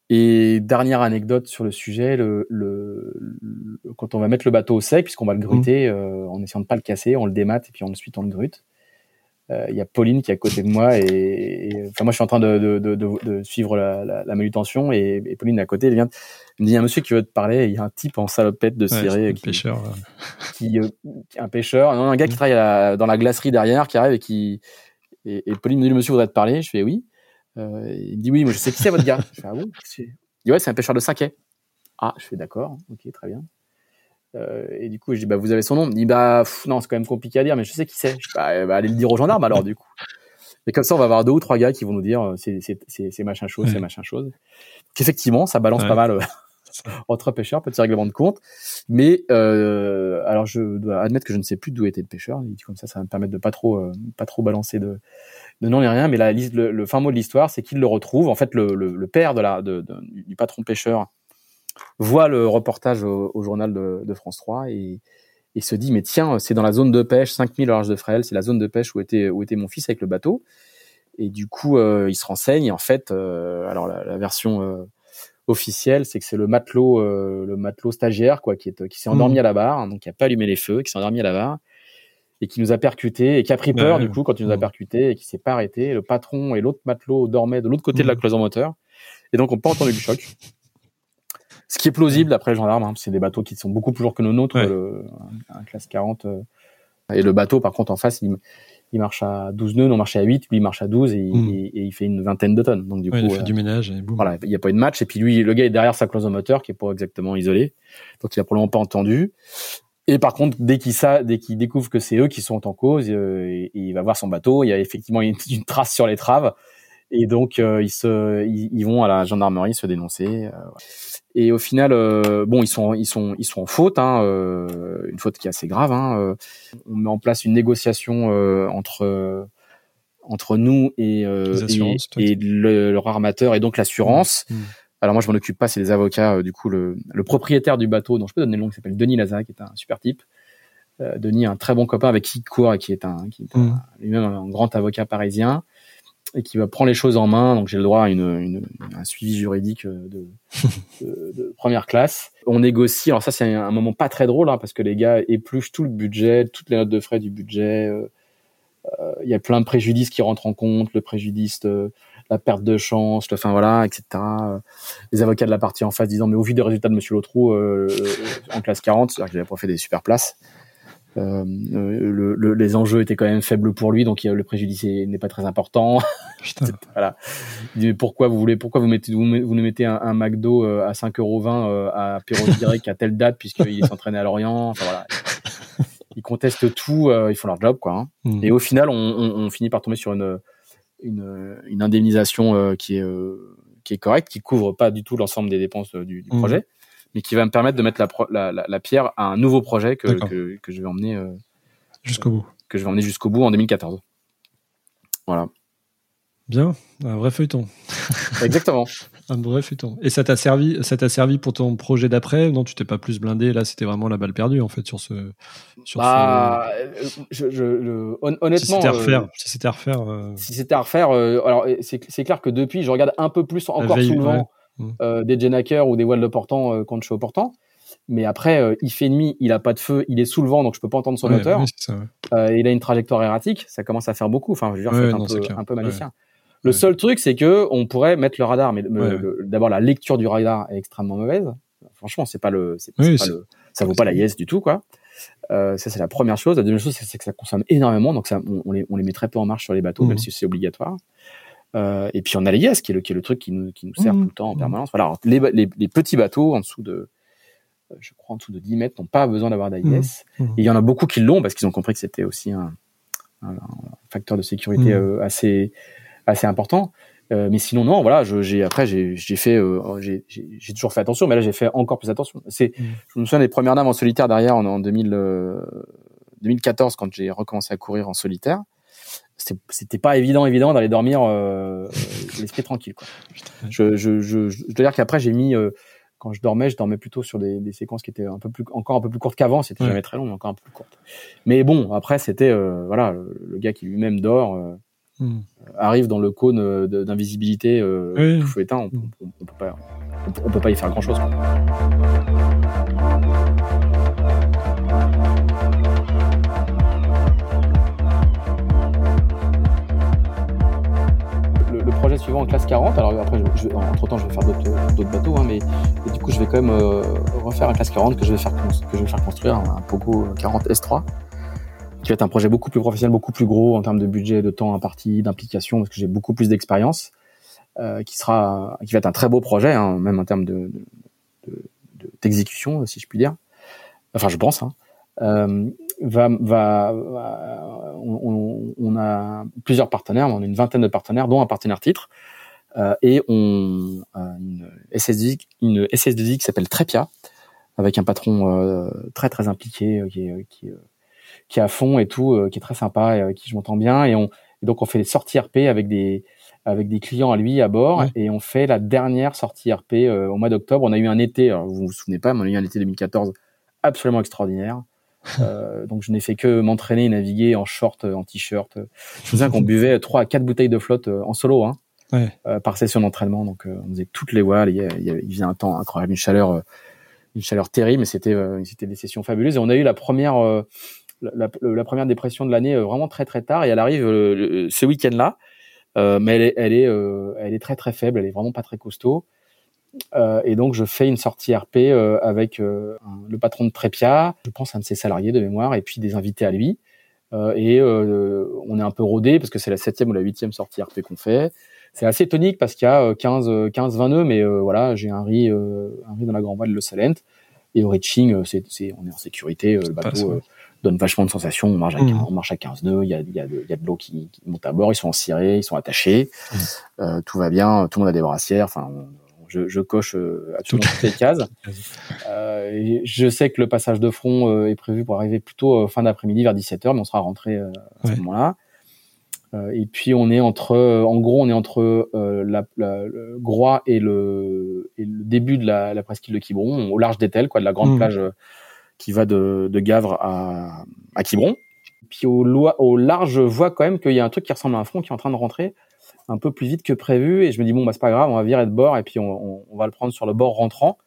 Et dernière anecdote sur le sujet, quand on va mettre le bateau au sec, puisqu'on va le gruter en essayant de pas le casser, on le démate et puis ensuite on le grute. Il y a Pauline qui est à côté de moi et enfin moi je suis en train de suivre la manutention et Pauline est à côté, elle vient me dit il y a un monsieur qui veut te parler, il y a un type en salopette de ciré, un pêcheur, un gars qui travaille dans la glacerie derrière qui arrive et Pauline me dit le monsieur voudrait te parler, je fais oui, il me dit oui moi je sais qui c'est votre gars, je fais ah bon, il dit ouais c'est un pêcheur de Saint-Quay, ah je fais d'accord, ok très bien. Et du coup, je dis, bah, vous avez son nom? Il dit, bah, non, c'est quand même compliqué à dire, mais je sais qui c'est. Je dis, bah, allez le dire aux gendarmes, alors, du coup. Et comme ça, on va avoir 2 ou 3 gars qui vont nous dire, c'est machin chose, c'est machin chose. Donc, effectivement, ça balance pas mal entre pêcheurs, petit règlement de compte. Mais, alors, je dois admettre que je ne sais plus d'où était le pêcheur. Il dit, comme ça va me permettre de pas trop balancer de non et rien. Mais là, le fin mot de l'histoire, c'est qu'il le retrouve. En fait, le père du patron pêcheur voit le reportage au journal de France 3 et se dit mais tiens c'est dans la zone de pêche 5000 au large de Fréhel, c'est la zone de pêche où était mon fils avec le bateau et du coup il se renseigne et en fait alors la version officielle c'est que c'est le matelot stagiaire quoi qui s'est endormi à la barre hein, donc qui a pas allumé les feux, qui s'est endormi à la barre et qui nous a percuté et qui a pris peur du coup quand il nous a percuté et qui s'est pas arrêté, le patron et l'autre matelot dormaient de l'autre côté de la cloison moteur et donc on n'a pas entendu le choc. Ce qui est plausible, après les gendarmes, hein, c'est des bateaux qui sont beaucoup plus lourds que nos nôtres, un classe 40. Et le bateau, par contre, en face, il, il marche à 12 nœuds, on marchait à 8, lui il marche à 12 et il fait une vingtaine de tonnes. Donc, du coup, il fait du ménage et boum. Voilà, il n'y a pas eu de match. Et puis lui, le gars est derrière sa cloison moteur qui n'est pas exactement isolée. Donc il n'a probablement pas entendu. Et par contre, dès qu'il découvre que c'est eux qui sont en cause, il va voir son bateau. Il y a effectivement une trace sur l'étrave. Et donc, ils vont à la gendarmerie se dénoncer. Et au final, bon, ils sont en faute, hein, une faute qui est assez grave. Hein, on met en place une négociation entre nous et leur armateur et donc l'assurance. Mmh. Alors moi, je m'en occupe pas, c'est les avocats. Du coup, le propriétaire du bateau, dont je peux donner le nom, qui s'appelle Denis Lazare, qui est un super type. Denis, un très bon copain avec qui il court et qui est lui-même un grand avocat parisien. Et qui va prendre les choses en main, donc j'ai le droit à un suivi juridique de première classe. On négocie, alors ça c'est un moment pas très drôle, hein, parce que les gars épluchent tout le budget, toutes les notes de frais du budget, il y a plein de préjudices qui rentrent en compte, le préjudice de la perte de chance, enfin voilà, etc. Les avocats de la partie en face disant, mais au vu des résultats de monsieur Lautrou en classe 40, c'est-à-dire qu'il n'avait pas fait des super places, les enjeux étaient quand même faibles pour lui, donc le préjudice n'est pas très important. Voilà. Mais pourquoi vous nous mettez un McDo à 5,20 à Perrault direct à telle date puisqu'il s'entraînait à Lorient. Enfin voilà. Ils contestent tout, ils font leur job quoi. Hein. Mm. Et au final, on finit par tomber sur une indemnisation qui est correcte, qui couvre pas du tout l'ensemble des dépenses du projet. Mm. Mais qui va me permettre de mettre la pierre à un nouveau projet que je vais emmener jusqu'au bout. Que je vais emmener jusqu'au bout en 2014. Voilà. Bien, un vrai feuilleton. Exactement. Un vrai feuilleton. Et ça t'a servi pour ton projet d'après? Non, tu t'es pas plus blindé. Là, c'était vraiment la balle perdue en fait honnêtement. Si c'était à refaire, alors c'est clair que depuis, je regarde un peu plus encore souvent. Ouais. Des Jennaker ou des voiles de portant quand je suis au portant, mais après il fait nuit, il a pas de feu, il est sous le vent, donc je peux pas entendre son moteur. Ouais, c'est ça, ouais. Il a une trajectoire erratique, ça commence à faire beaucoup, enfin je veux dire, c'est un peu manichéen. Ouais. Le seul truc c'est que on pourrait mettre le radar, mais d'abord la lecture du radar est extrêmement mauvaise. Franchement, ça vaut pas la AIS du tout quoi. Ça c'est la première chose. La deuxième chose c'est que ça consomme énormément, donc ça on les met très peu en marche sur les bateaux, même si c'est obligatoire. Et puis on a l'AIS qui est le truc qui nous sert tout le temps en permanence. Voilà, alors, les petits bateaux en dessous de, je crois en dessous de 10 mètres, n'ont pas besoin d'avoir d'AIS. Et il y en a beaucoup qui l'ont parce qu'ils ont compris que c'était aussi un facteur de sécurité assez important. Mais sinon non, voilà, j'ai toujours fait attention, mais là j'ai fait encore plus attention. Je me souviens des premières dames en solitaire derrière en 2014 quand j'ai recommencé à courir en solitaire. C'était pas évident d'aller dormir l'esprit tranquille quoi. Je dois dire qu'après j'ai mis quand je dormais plutôt sur des séquences qui étaient encore un peu plus courtes qu'avant, c'était jamais très long mais encore un peu plus courtes. Mais bon, après c'était voilà, le gars qui lui-même dort arrive dans le cône d'invisibilité feu éteint, on peut pas y faire grand-chose quoi. Projet suivant en classe 40, alors après entre-temps je vais faire d'autres bateaux, hein, mais du coup je vais quand même refaire un classe 40 que je vais faire construire, un Pogo 40 S3 qui va être un projet beaucoup plus professionnel, beaucoup plus gros en termes de budget, de temps imparti, d'implication, parce que j'ai beaucoup plus d'expérience, qui va être un très beau projet, hein, même en termes d'exécution si je puis dire, enfin je pense, hein. On a plusieurs partenaires, on a une vingtaine de partenaires, dont un partenaire titre, et on a une SS2I qui s'appelle Trépia, avec un patron très très impliqué, qui est à fond et tout, qui est très sympa, et avec qui je m'entends bien, et donc on fait des sorties RP avec des clients à lui à bord, et on fait la dernière sortie RP au mois d'octobre. On a eu un été, alors vous vous souvenez pas, mais on a eu un été 2014 absolument extraordinaire. Donc je n'ai fait que m'entraîner et naviguer en short, en t-shirt. Je me souviens qu'on buvait 3 à 4 bouteilles de flotte en solo, hein, par session d'entraînement. Donc on faisait toutes les voiles. Il faisait un temps incroyable, une chaleur terrible, mais c'était des sessions fabuleuses. Et on a eu la première dépression de l'année vraiment très très tard. Et elle arrive ce week-end-là, mais elle est très très faible. Elle est vraiment pas très costaud. Et donc je fais une sortie RP avec le patron de Trépia, je pense un de ses salariés de mémoire, et puis des invités à lui, On est un peu rodé parce que c'est la 7e ou la 8e sortie RP qu'on fait. C'est assez tonique parce qu'il y a 15-20 nœuds, mais voilà, j'ai un riz dans la grand voile, le Salent. Et au reaching, on est en sécurité, le bateau donne vachement de sensations, on marche à 15 nœuds, il y a de l'eau qui monte à bord, ils sont en ciré, ils sont attachés, tout va bien, tout le monde a des brassières, enfin, je coche absolument toutes les cases. Et je sais que le passage de front est prévu pour arriver plutôt fin d'après-midi, vers 17h, mais on sera rentré à ce moment-là. Et puis on est entre la Groix et le début de la presqu'île de Quiberon, au large d'Étel, de la grande plage qui va de Gavre à Quiberon. Puis au large, je vois quand même qu'il y a un truc qui ressemble à un front qui est en train de rentrer un peu plus vite que prévu, et je me dis c'est pas grave, on va virer de bord et puis on va le prendre sur le bord rentrant.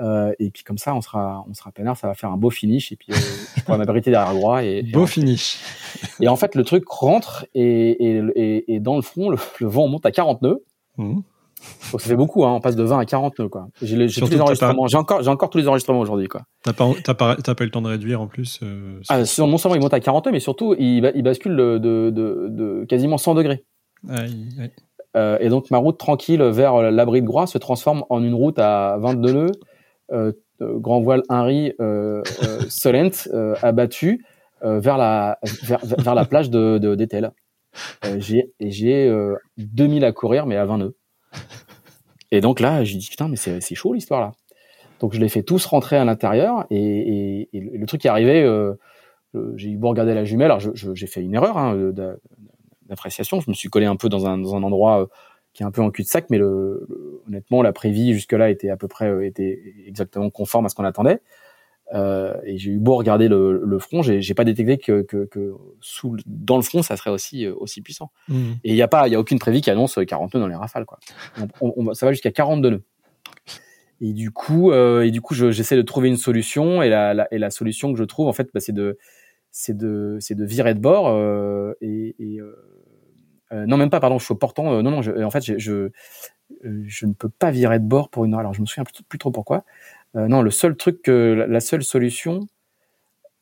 Et puis comme ça, on sera peinard, ça va faire un beau finish. Et puis je pourrais m'abriter derrière Groix. Beau finish. Et en fait, le truc rentre et dans le front, le vent monte à 40 nœuds. Donc ça fait beaucoup, hein, on passe de 20 à 40 nœuds, quoi. J'ai tous les enregistrements. J'ai encore tous les enregistrements aujourd'hui, quoi. T'as pas eu le temps de réduire en plus. Non seulement il monte à 40 nœuds, mais surtout il bascule de quasiment 100 degrés. Ouais. Et donc ma route tranquille vers l'abri de Groix se transforme en une route à 22 nœuds. Grand voile Henry Solent abattu vers la plage d'Étel. J'ai 2000 à courir, mais à 20 nœuds. Et donc là, j'ai dit putain, mais c'est chaud l'histoire là. Donc je les fais tous rentrer à l'intérieur et le truc est arrivé. J'ai eu beau regarder la jumelle, alors j'ai fait une erreur d'appréciation. Je me suis collé un peu dans un endroit qui est un peu en cul-de-sac, mais honnêtement, la prévie jusque-là était à peu près exactement conforme à ce qu'on attendait. Et j'ai eu beau regarder le front, j'ai pas détecté que dans le front, ça serait aussi puissant. Et il y a aucune prévie qui annonce 40 nœuds dans les rafales, quoi. Ça va jusqu'à 42 nœuds. Et du coup, j'essaie de trouver une solution. Et la solution que je trouve, en fait, c'est de virer de bord non, même pas, pardon, je suis au portant. Je ne peux pas virer de bord pour une heure. Alors, je me souviens plus trop pourquoi. La seule solution,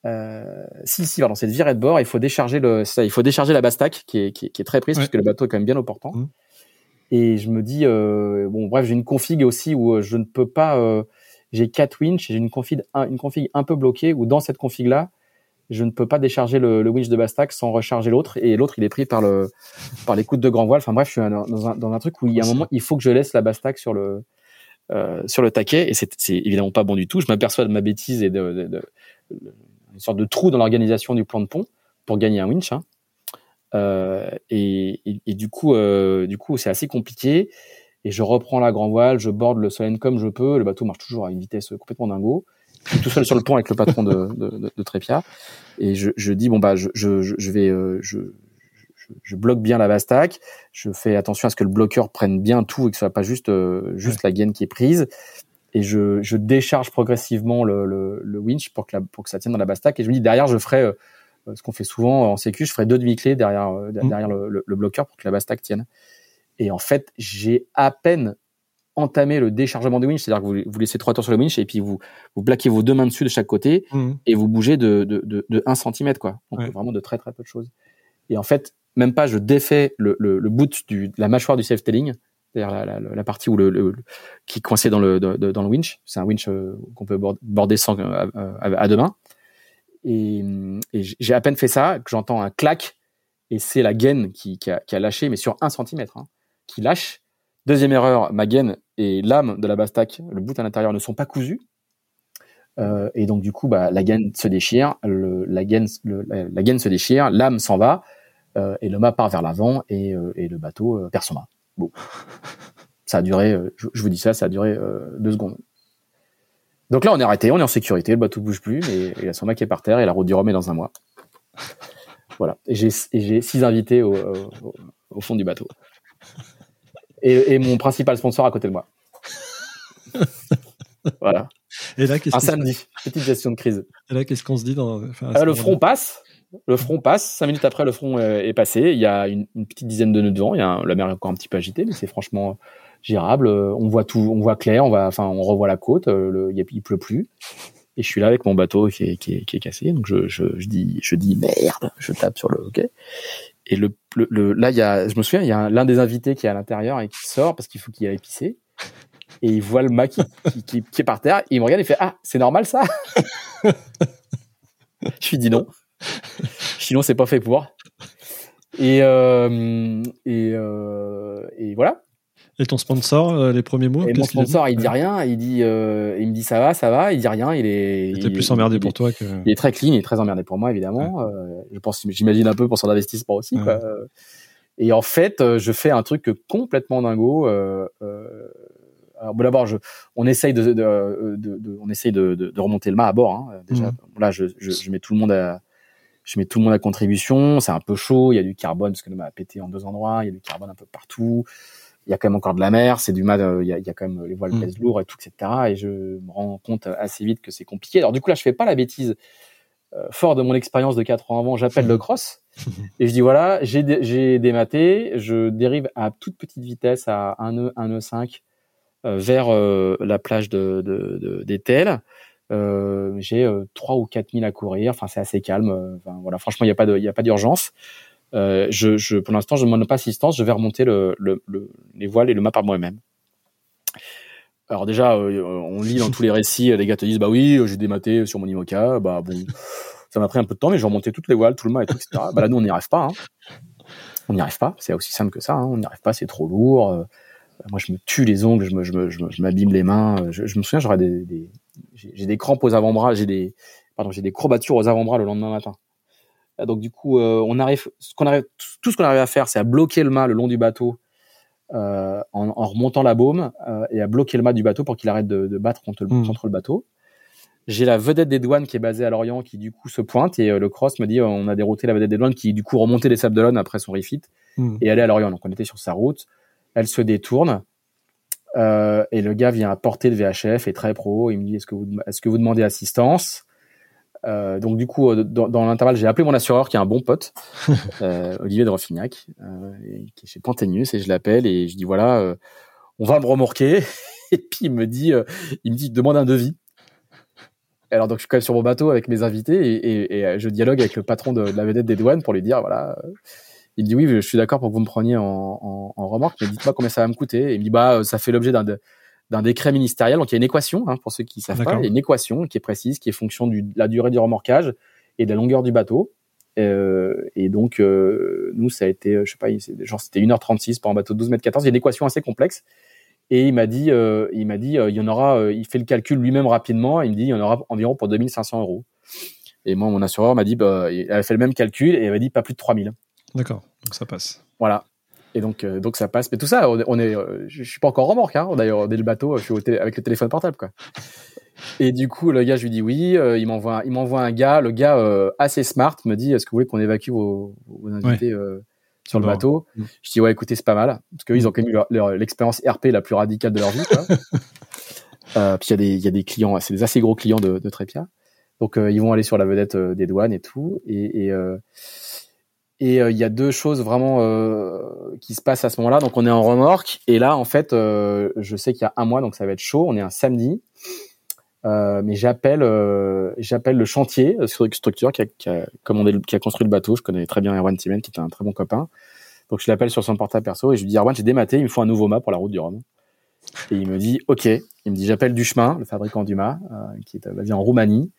pardon, c'est de virer de bord. Il faut décharger la bastac qui est très prise, puisque le bateau est quand même bien au portant. Et je me dis, j'ai une config aussi où je ne peux pas, j'ai 4 winches et j'ai une config un peu bloquée, où dans cette config-là, je ne peux pas décharger le winch de Bastac sans recharger l'autre, et l'autre il est pris par les coudes de grand voile. Enfin bref, je suis dans un truc où il y a un moment il faut que je laisse la Bastac sur le taquet, et c'est évidemment pas bon du tout. Je m'aperçois de ma bêtise et de une sorte de trou dans l'organisation du plan de pont pour gagner un winch, hein. Et du coup c'est assez compliqué, et je reprends la grand voile, je borde le Solène comme je peux. Le bateau marche toujours à une vitesse complètement dingo. Je suis tout seul sur le pont avec le patron de Trépia, et je dis je bloque bien la Bastac, je fais attention à ce que le bloqueur prenne bien tout et que ce soit pas juste la gaine qui est prise, et je décharge progressivement le winch pour que ça tienne dans la Bastac. Et je me dis derrière je ferai ce qu'on fait souvent en sécu, je ferai 2 demi-clés derrière le bloqueur pour que la Bastac tienne. Et en fait j'ai à peine entamer le déchargement du winch, c'est-à-dire que vous laissez 3 tours sur le winch et puis vous plaquez vos 2 mains dessus de chaque côté et vous bougez de 1 cm, quoi. Donc vraiment de très très peu de choses. Et en fait, même pas, je défais le bout de la mâchoire du safe-tailing, c'est-à-dire la partie où qui est coincé dans le winch. C'est un winch qu'on peut border sans à 2 mains. Et j'ai à peine fait ça que j'entends un clac, et c'est la gaine qui a lâché, mais sur 1 cm, hein, qui lâche. Deuxième erreur, ma gaine et l'âme de la Bastac, le bout à l'intérieur, ne sont pas cousus. Et donc, du coup, la gaine se déchire, l'âme s'en va, et le mât part vers l'avant, et le bateau perd son mât. Bon. Ça a duré, je vous dis ça a duré 2 secondes. Donc là, on est arrêté, on est en sécurité, le bateau ne bouge plus, mais il a son mât qui est par terre, et la route du Rhum est dans un mois. Voilà. Et j'ai 6 invités au fond du bateau. Et mon principal sponsor à côté de moi. Voilà. Et là, qu'est-ce un samedi, petite gestion de crise. Et là, qu'est-ce qu'on se dit Le front passe. 5 minutes après, le front est passé. Il y a une petite dizaine de nœuds devant. La mer est encore un petit peu agitée, mais c'est franchement gérable. On voit tout, on voit clair. On revoit la côte. Il pleut plus. Et je suis là avec mon bateau qui est cassé, donc je dis merde, je tape sur le hoquet. Et je me souviens, il y a l'un des invités qui est à l'intérieur et qui sort parce qu'il faut qu'il aille pisser. Et il voit le mât qui est par terre. Et il me regarde et fait « Ah, c'est normal ça ?» Je lui dis non. Je dis non, c'est pas fait pour. Et voilà. Et ton sponsor, les premiers mots? Et mon sponsor, il dit rien. Il me dit ça va, il dit rien. Il était plus emmerdé pour toi que... Il est très clean, il est très emmerdé pour moi, évidemment. Ouais. J'imagine un peu pour son investissement aussi, ouais. Quoi. Et en fait, je fais un truc complètement dingo. Alors, d'abord, on essaye de remonter le mât à bord, hein. Déjà, là, je mets tout le monde à contribution. C'est un peu chaud. Il y a du carbone parce que le mât a pété en deux endroits. Il y a du carbone un peu partout. Il y a quand même encore de la mer, c'est du mal, il y a quand même les voiles pèsent lourd et tout, etc. Et je me rends compte assez vite que c'est compliqué. Alors du coup, là, je fais pas la bêtise. Fort de mon expérience de 4 ans avant, j'appelle le CROSS et je dis voilà, j'ai dématé, je dérive à toute petite vitesse à 1 nœud, 1 nœud 5 vers la plage d'Étel. J'ai 3 ou 4 milles à courir, enfin c'est assez calme. Enfin, voilà, franchement, il y a pas d'urgence. Pour l'instant, je ne demande pas assistance. Je vais remonter les voiles et le mât par moi-même. Alors déjà, on lit dans tous les récits, les gars te disent bah oui, j'ai dématé sur mon IMOCA. Bah bon, ça m'a pris un peu de temps, mais j'ai remonté toutes les voiles, tout le mât et tout, etc. Bah là, nous, on n'y arrive pas. Hein. On n'y arrive pas. C'est aussi simple que ça. Hein. On n'y arrive pas. C'est trop lourd. Moi, je me tue les ongles. Je m'abîme les mains. Je me souviens, j'aurais j'ai des crampes aux avant-bras. J'ai des courbatures aux avant-bras le lendemain matin. Donc du coup, tout ce qu'on arrive à faire, c'est à bloquer le mât le long du bateau en remontant la baume et à bloquer le mât du bateau pour qu'il arrête de battre contre le bateau. J'ai la vedette des douanes qui est basée à Lorient qui du coup se pointe et le CROSS me dit on a dérouté la vedette des douanes qui du coup remontait les Sables d'Olonne après son refit et allait à Lorient. Donc on était sur sa route, elle se détourne et le gars vient à portée de VHF et très pro. Il me dit est-ce que vous demandez assistance? Donc du coup, dans l'intervalle, j'ai appelé mon assureur qui est un bon pote, Olivier de Refignac, qui est chez Pantenius, et je l'appelle et je dis voilà, on va me remorquer. Et puis il me dit demande un devis. Alors donc je suis quand même sur mon bateau avec mes invités et je dialogue avec le patron de la vedette des douanes pour lui dire voilà. Il me dit oui, je suis d'accord pour que vous me preniez en remorque, mais dites-moi combien ça va me coûter. Et il me dit bah ça fait l'objet d'un décret ministériel, donc il y a une équation, hein, pour ceux qui ne savent pas, il y a une équation qui est précise, qui est fonction de la durée du remorquage et de la longueur du bateau. Et donc, nous, ça a été, je sais pas, c'était 1h36 pour un bateau de 12,14 m. Il y a une équation assez complexe. Et il m'a dit, il y en aura, il fait le calcul lui-même rapidement, il me dit, il y en aura environ pour 2 500 €. Et moi, mon assureur m'a dit, bah, il a fait le même calcul et il m'a dit pas plus de 3 000. D'accord, donc ça passe. Voilà. Et donc ça passe. Mais tout ça, je suis pas encore remorque, hein. D'ailleurs, dès le bateau, je suis avec le téléphone portable, quoi. Et du coup, le gars, je lui dis oui. Il m'envoie un gars. Le gars, assez smart, me dit est-ce que vous voulez qu'on évacue vos invités sur le bateau? Je dis ouais, écoutez, c'est pas mal, parce qu'ils ont connu l'expérience RP la plus radicale de leur vie, quoi. Puis il y a des clients, c'est des assez gros clients de Trépia. Donc ils vont aller sur la vedette des douanes et tout. Et il y a deux choses vraiment qui se passent à ce moment-là. Donc, on est en remorque. Et là, en fait, je sais qu'il y a un mois, donc ça va être chaud. On est un samedi. Mais j'appelle le chantier, structure qui a construit le bateau. Je connais très bien Erwan Timen, qui est un très bon copain. Donc, je l'appelle sur son portable perso et je lui dis, Erwan, j'ai dématé, il me faut un nouveau mât pour la route du Rhum. Et il me dit, OK. Il me dit, j'appelle Duchemin, le fabricant du mât, qui vient en Roumanie.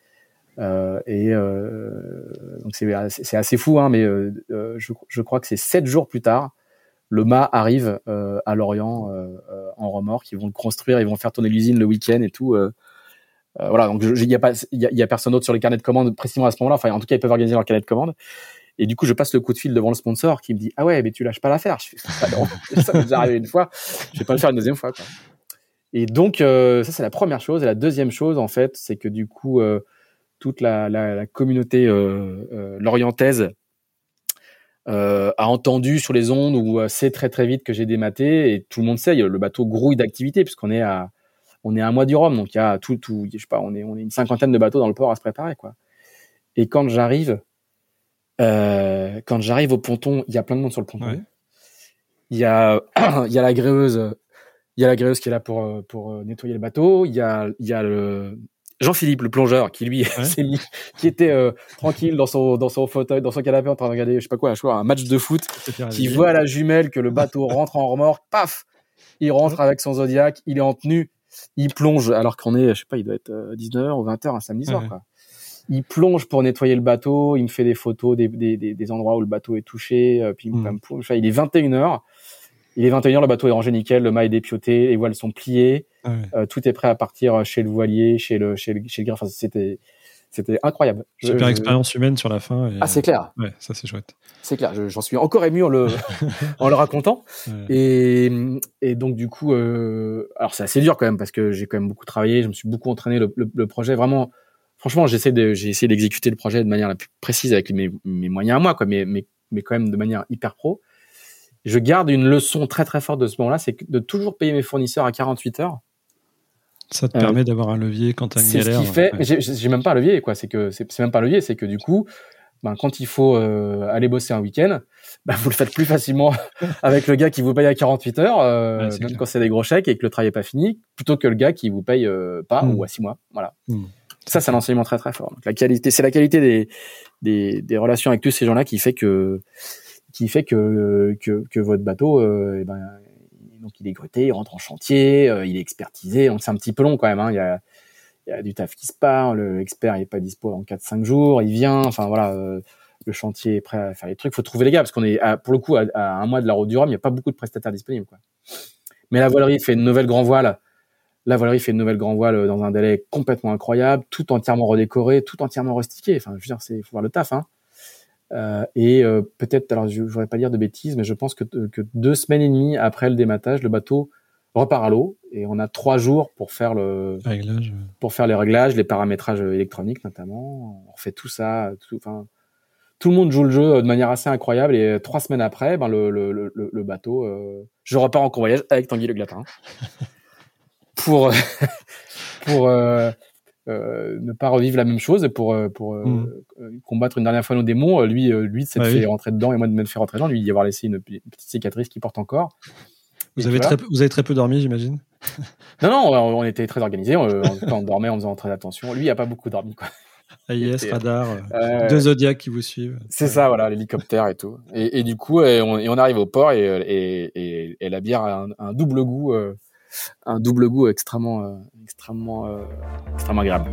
Donc c'est assez fou, hein, mais je crois que c'est 7 jours plus tard, le mât arrive à Lorient en remorque. Ils vont le construire, ils vont faire tourner l'usine le week-end et tout. Voilà, donc il y a personne d'autre sur les carnets de commande précisément à ce moment-là. Enfin, en tout cas, ils peuvent organiser leur carnet de commande. Et du coup, je passe le coup de fil devant le sponsor qui me dit ah ouais, mais tu lâches pas l'affaire. Je fais non, ça m'est déjà arrivé une fois, je vais pas le faire une deuxième fois, quoi. Et donc ça c'est la première chose. Et la deuxième chose, en fait, c'est que du coup toute la communauté lorientaise a entendu sur les ondes ou sait très très vite que j'ai dématé, et tout le monde sait, le bateau grouille d'activité puisqu'on est à un mois du Rhum, donc il y a tout je sais pas, on est 50aine de bateaux dans le port à se préparer, quoi. Et quand j'arrive au ponton, il y a plein de monde sur le ponton. Ouais. Il y a la gréeuse qui est là pour nettoyer le bateau, il y a le Jean-Philippe, le plongeur, qui lui s'est mis, qui était tranquille dans son fauteuil, dans son canapé, en train de regarder, je sais pas quoi, un match de foot, qui voit à la jumelle que le bateau rentre en remorque, paf, il rentre avec son Zodiac, il est en tenue, il plonge, alors qu'on est, je sais pas, il doit être 19h ou 20h un samedi soir, quoi. Il plonge pour nettoyer le bateau, il me fait des photos des endroits où le bateau est touché, puis il me plonge. Il est 21h, le bateau est rangé nickel, le mât est dépioté, les voiles sont pliées, tout est prêt à partir chez le voilier, chez le grain. Enfin, c'était incroyable. Super expérience humaine sur la fin. Et... Ah, c'est clair. Ouais, ça c'est chouette. C'est clair. J'en suis encore ému en le racontant. Ouais. Et donc du coup, alors c'est assez dur quand même parce que j'ai quand même beaucoup travaillé, je me suis beaucoup entraîné le projet vraiment. Franchement, j'ai essayé d'exécuter le projet de manière la plus précise avec mes moyens à moi, quoi, mais quand même de manière hyper pro. Je garde une leçon très très forte de ce moment-là, c'est de toujours payer mes fournisseurs à 48 heures. Ça te permet d'avoir un levier quand tu as une galère. C'est ce qui fait. Ouais. J'ai même pas un levier, quoi. C'est même pas un levier, c'est que du coup, quand il faut aller bosser un week-end, vous le faites plus facilement avec le gars qui vous paye à 48 heures, même quand c'est des gros chèques et que le travail est pas fini, plutôt que le gars qui vous paye pas ou à 6 mois. Voilà. Ça, c'est un enseignement très très fort. Donc, la qualité des relations avec tous ces gens-là qui fait que votre bateau, donc il est gruté, il rentre en chantier, il est expertisé. Donc c'est un petit peu long quand même. Hein. Il y a du taf qui se part. L'expert n'est pas dispo en 4-5 jours. Il vient. Enfin voilà, le chantier est prêt à faire les trucs. Il faut trouver les gars parce qu'on est pour le coup à un mois de la route du Rhum. Il n'y a pas beaucoup de prestataires disponibles, quoi. Mais la voilerie fait une nouvelle grand voile. Dans un délai complètement incroyable, tout entièrement redécoré, tout entièrement rustiqué. Enfin, je veux dire, faut voir le taf, hein. Et peut-être, alors, je voudrais pas dire de bêtises, mais je pense que 2 semaines et demie après le dématage, le bateau repart à l'eau et on a 3 jours pour faire les réglages, les paramétrages électroniques notamment. On refait tout ça, tout le monde joue le jeu de manière assez incroyable et 3 semaines après, le bateau, je repars en convoyage avec Tanguy Le Glatin. pour ne pas revivre la même chose, pour combattre une dernière fois nos démons. Lui s'est fait rentrer dedans et moi de me faire rentrer dedans, lui d'y avoir laissé une petite cicatrice qu'il porte encore. Vous avez très peu dormi, j'imagine. Non, on était très organisés, on dormait en faisant très attention. Lui, il n'a pas beaucoup dormi, quoi. AIS, radar, 2 Zodiacs qui vous suivent. C'est ça, voilà, l'hélicoptère et tout. Et du coup, on arrive au port et la bière a un double goût. Un double goût extrêmement agréable.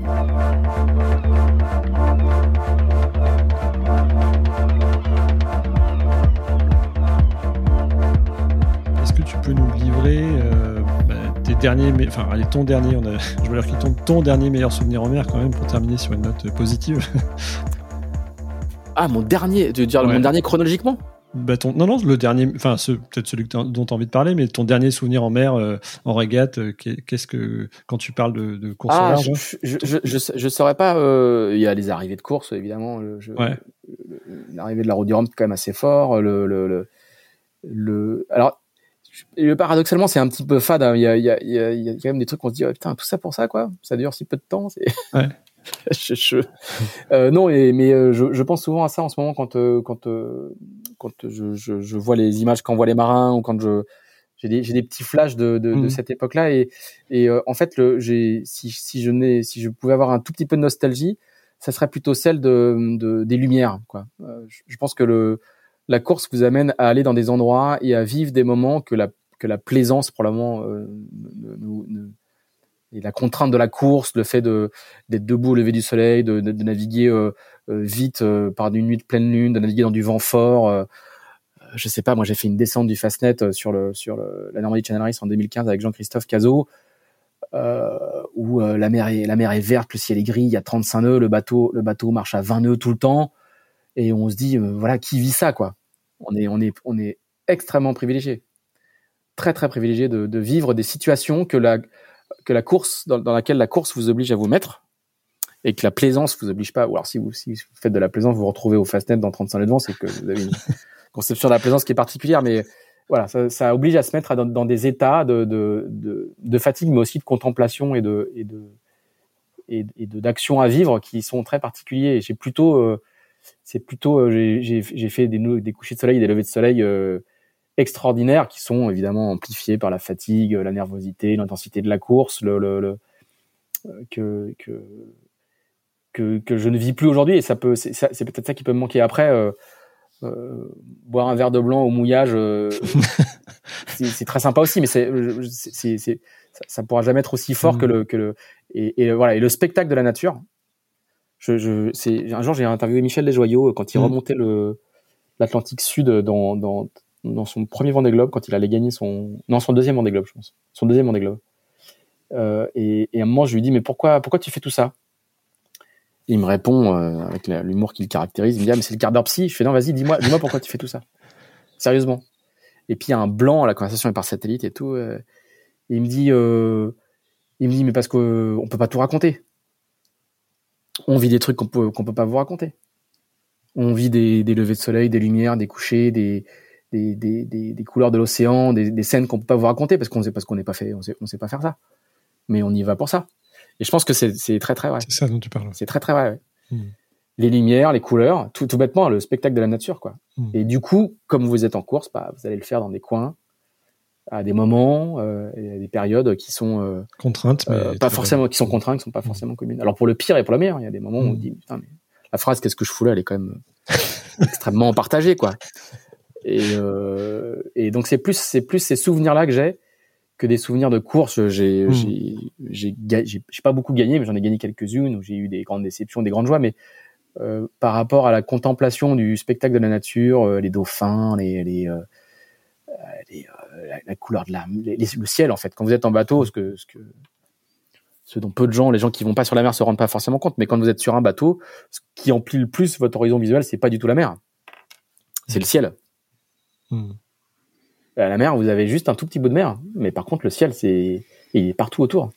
Est-ce que tu peux nous livrer ton dernier meilleur souvenir en mer quand même pour terminer sur une note positive? Ah, mon dernier, tu veux dire mon dernier chronologiquement? Le dernier, peut-être celui dont tu as envie de parler, mais ton dernier souvenir en mer, en régate, qu'est-ce que, quand tu parles de course en large? Je saurais pas, il y a les arrivées de course, évidemment, l'arrivée de la route du Rhum, c'est quand même assez fort, alors, paradoxalement, c'est un petit peu fade, hein. Il y a quand même des trucs qu'on se dit, putain, tout ça pour ça, quoi, ça dure si peu de temps, c'est... Ouais. Je pense souvent à ça en ce moment quand je vois les images qu'envoient les marins ou quand j'ai des petits flashs de cette époque-là et en fait si je pouvais avoir un tout petit peu de nostalgie, ça serait plutôt celle des lumières, quoi. Je pense que la course vous amène à aller dans des endroits et à vivre des moments que la plaisance probablement et la contrainte de la course, le fait d'être debout au lever du soleil, de naviguer vite par une nuit de pleine lune, de naviguer dans du vent fort. Je sais pas, moi j'ai fait une descente du Fastnet sur la Normandie Channel Race en 2015 avec Jean-Christophe Cazot, où la mer est verte, le ciel est gris, il y a 35 nœuds, le bateau marche à 20 nœuds tout le temps, et on se dit qui vit ça, quoi. On est extrêmement privilégié, très très privilégié de vivre des situations que la course, dans laquelle la course vous oblige à vous mettre, et que la plaisance vous oblige pas. Ou alors, si vous faites de la plaisance, vous vous retrouvez au Fastnet dans 35 nœuds de vent, c'est que vous avez une conception de la plaisance qui est particulière, mais voilà, ça oblige à se mettre dans des états de fatigue, mais aussi de contemplation et d'action à vivre qui sont très particuliers. Et j'ai fait des couchers de soleil, des levées de soleil, extraordinaires qui sont évidemment amplifiés par la fatigue, la nervosité, l'intensité de la course, que je ne vis plus aujourd'hui, et ça peut, c'est peut-être ça qui peut me manquer après. Boire un verre de blanc au mouillage, c'est très sympa aussi, mais ça ne pourra jamais être aussi fort que le et le spectacle de la nature. Un jour, j'ai interviewé Michel Desjoyeaux quand il remontait l'Atlantique Sud dans son premier Vendée Globe, quand il allait gagner son deuxième Vendée Globe, je pense. Son deuxième Vendée Globe. Et à un moment, je lui dis, mais pourquoi tu fais tout ça? Il me répond, avec l'humour qu'il caractérise, il me dit, ah, mais c'est le quart d'heure psy. Je fais, non, vas-y, dis-moi pourquoi tu fais tout ça. Sérieusement. Et puis, il y a un blanc, la conversation est par satellite et tout. Et il me dit, mais parce qu'on ne peut pas tout raconter. On vit des trucs qu'on peut pas vous raconter. On vit des levées de soleil, des lumières, des couchers, des couleurs de l'océan, des scènes qu'on peut pas vous raconter parce qu'on n'est pas fait, on sait pas faire ça. Mais on y va pour ça. Et je pense que c'est très très vrai. C'est ça dont tu parles. C'est très très vrai. Ouais. Mmh. Les lumières, les couleurs, tout bêtement le spectacle de la nature quoi. Mmh. Et du coup, comme vous êtes en course, vous allez le faire dans des coins, à des moments, et à des périodes qui sont contraintes, mais pas forcément, qui sont contraintes, qui sont pas forcément communes. Alors pour le pire et pour le meilleur, il y a des moments où on dit putain, mais la phrase qu'est-ce que je fous là, elle est quand même extrêmement partagée quoi. Et donc c'est plus ces souvenirs là que j'ai que des souvenirs de course. J'ai pas beaucoup gagné, mais j'en ai gagné quelques-unes où j'ai eu des grandes déceptions, des grandes joies, mais par rapport à la contemplation du spectacle de la nature, les dauphins, la couleur de le ciel en fait. Quand vous êtes en bateau, ce dont peu de gens, les gens qui vont pas sur la mer se rendent pas forcément compte, mais quand vous êtes sur un bateau, ce qui emplit le plus votre horizon visuel, c'est pas du tout la mer, c'est le ciel. À la mer, vous avez juste un tout petit bout de mer, mais par contre le ciel, il est partout autour,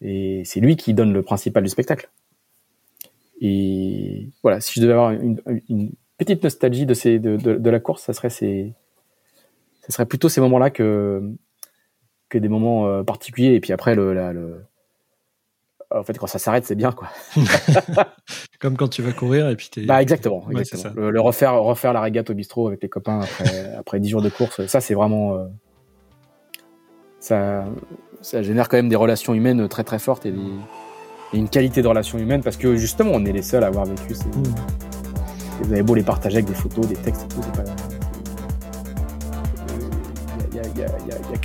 et c'est lui qui donne le principal du spectacle. Et voilà, si je devais avoir une petite nostalgie de la course, ce serait plutôt ces moments-là que des moments particuliers. Et puis après, en fait, quand ça s'arrête, c'est bien, quoi. Comme quand tu vas courir et puis t'es... Exactement. Ouais, refaire la régate au bistrot avec les copains après 10 jours de course, ça, c'est vraiment... ça génère quand même des relations humaines très, très fortes et une qualité de relations humaines parce que, justement, on est les seuls à avoir vécu ces... Et vous avez beau les partager avec des photos, des textes et tout, c'est pas...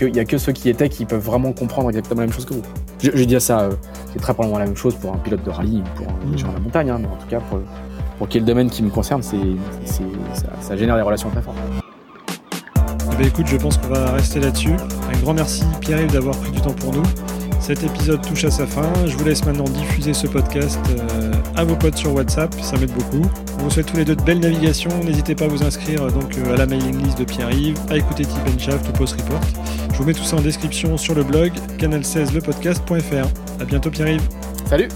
Il n'y a que ceux qui étaient qui peuvent vraiment comprendre exactement la même chose que vous. Je dis ça, c'est très probablement la même chose pour un pilote de rallye ou pour un gens à la montagne, mais en tout cas, pour quel domaine qui me concerne, ça génère des relations très fortes. Écoute, je pense qu'on va rester là-dessus. Un grand merci Pierre-Yves d'avoir pris du temps pour nous. Cet épisode touche à sa fin. Je vous laisse maintenant diffuser ce podcast à vos potes sur WhatsApp, ça m'aide beaucoup. On vous souhaite tous les deux de belles navigations. N'hésitez pas à vous inscrire donc à la mailing list de Pierre-Yves, à écouter Tip & Shaft ou Pause Report. Je vous mets tout ça en description sur le blog canal16lepodcast.fr. À bientôt Pierre-Yves. Salut.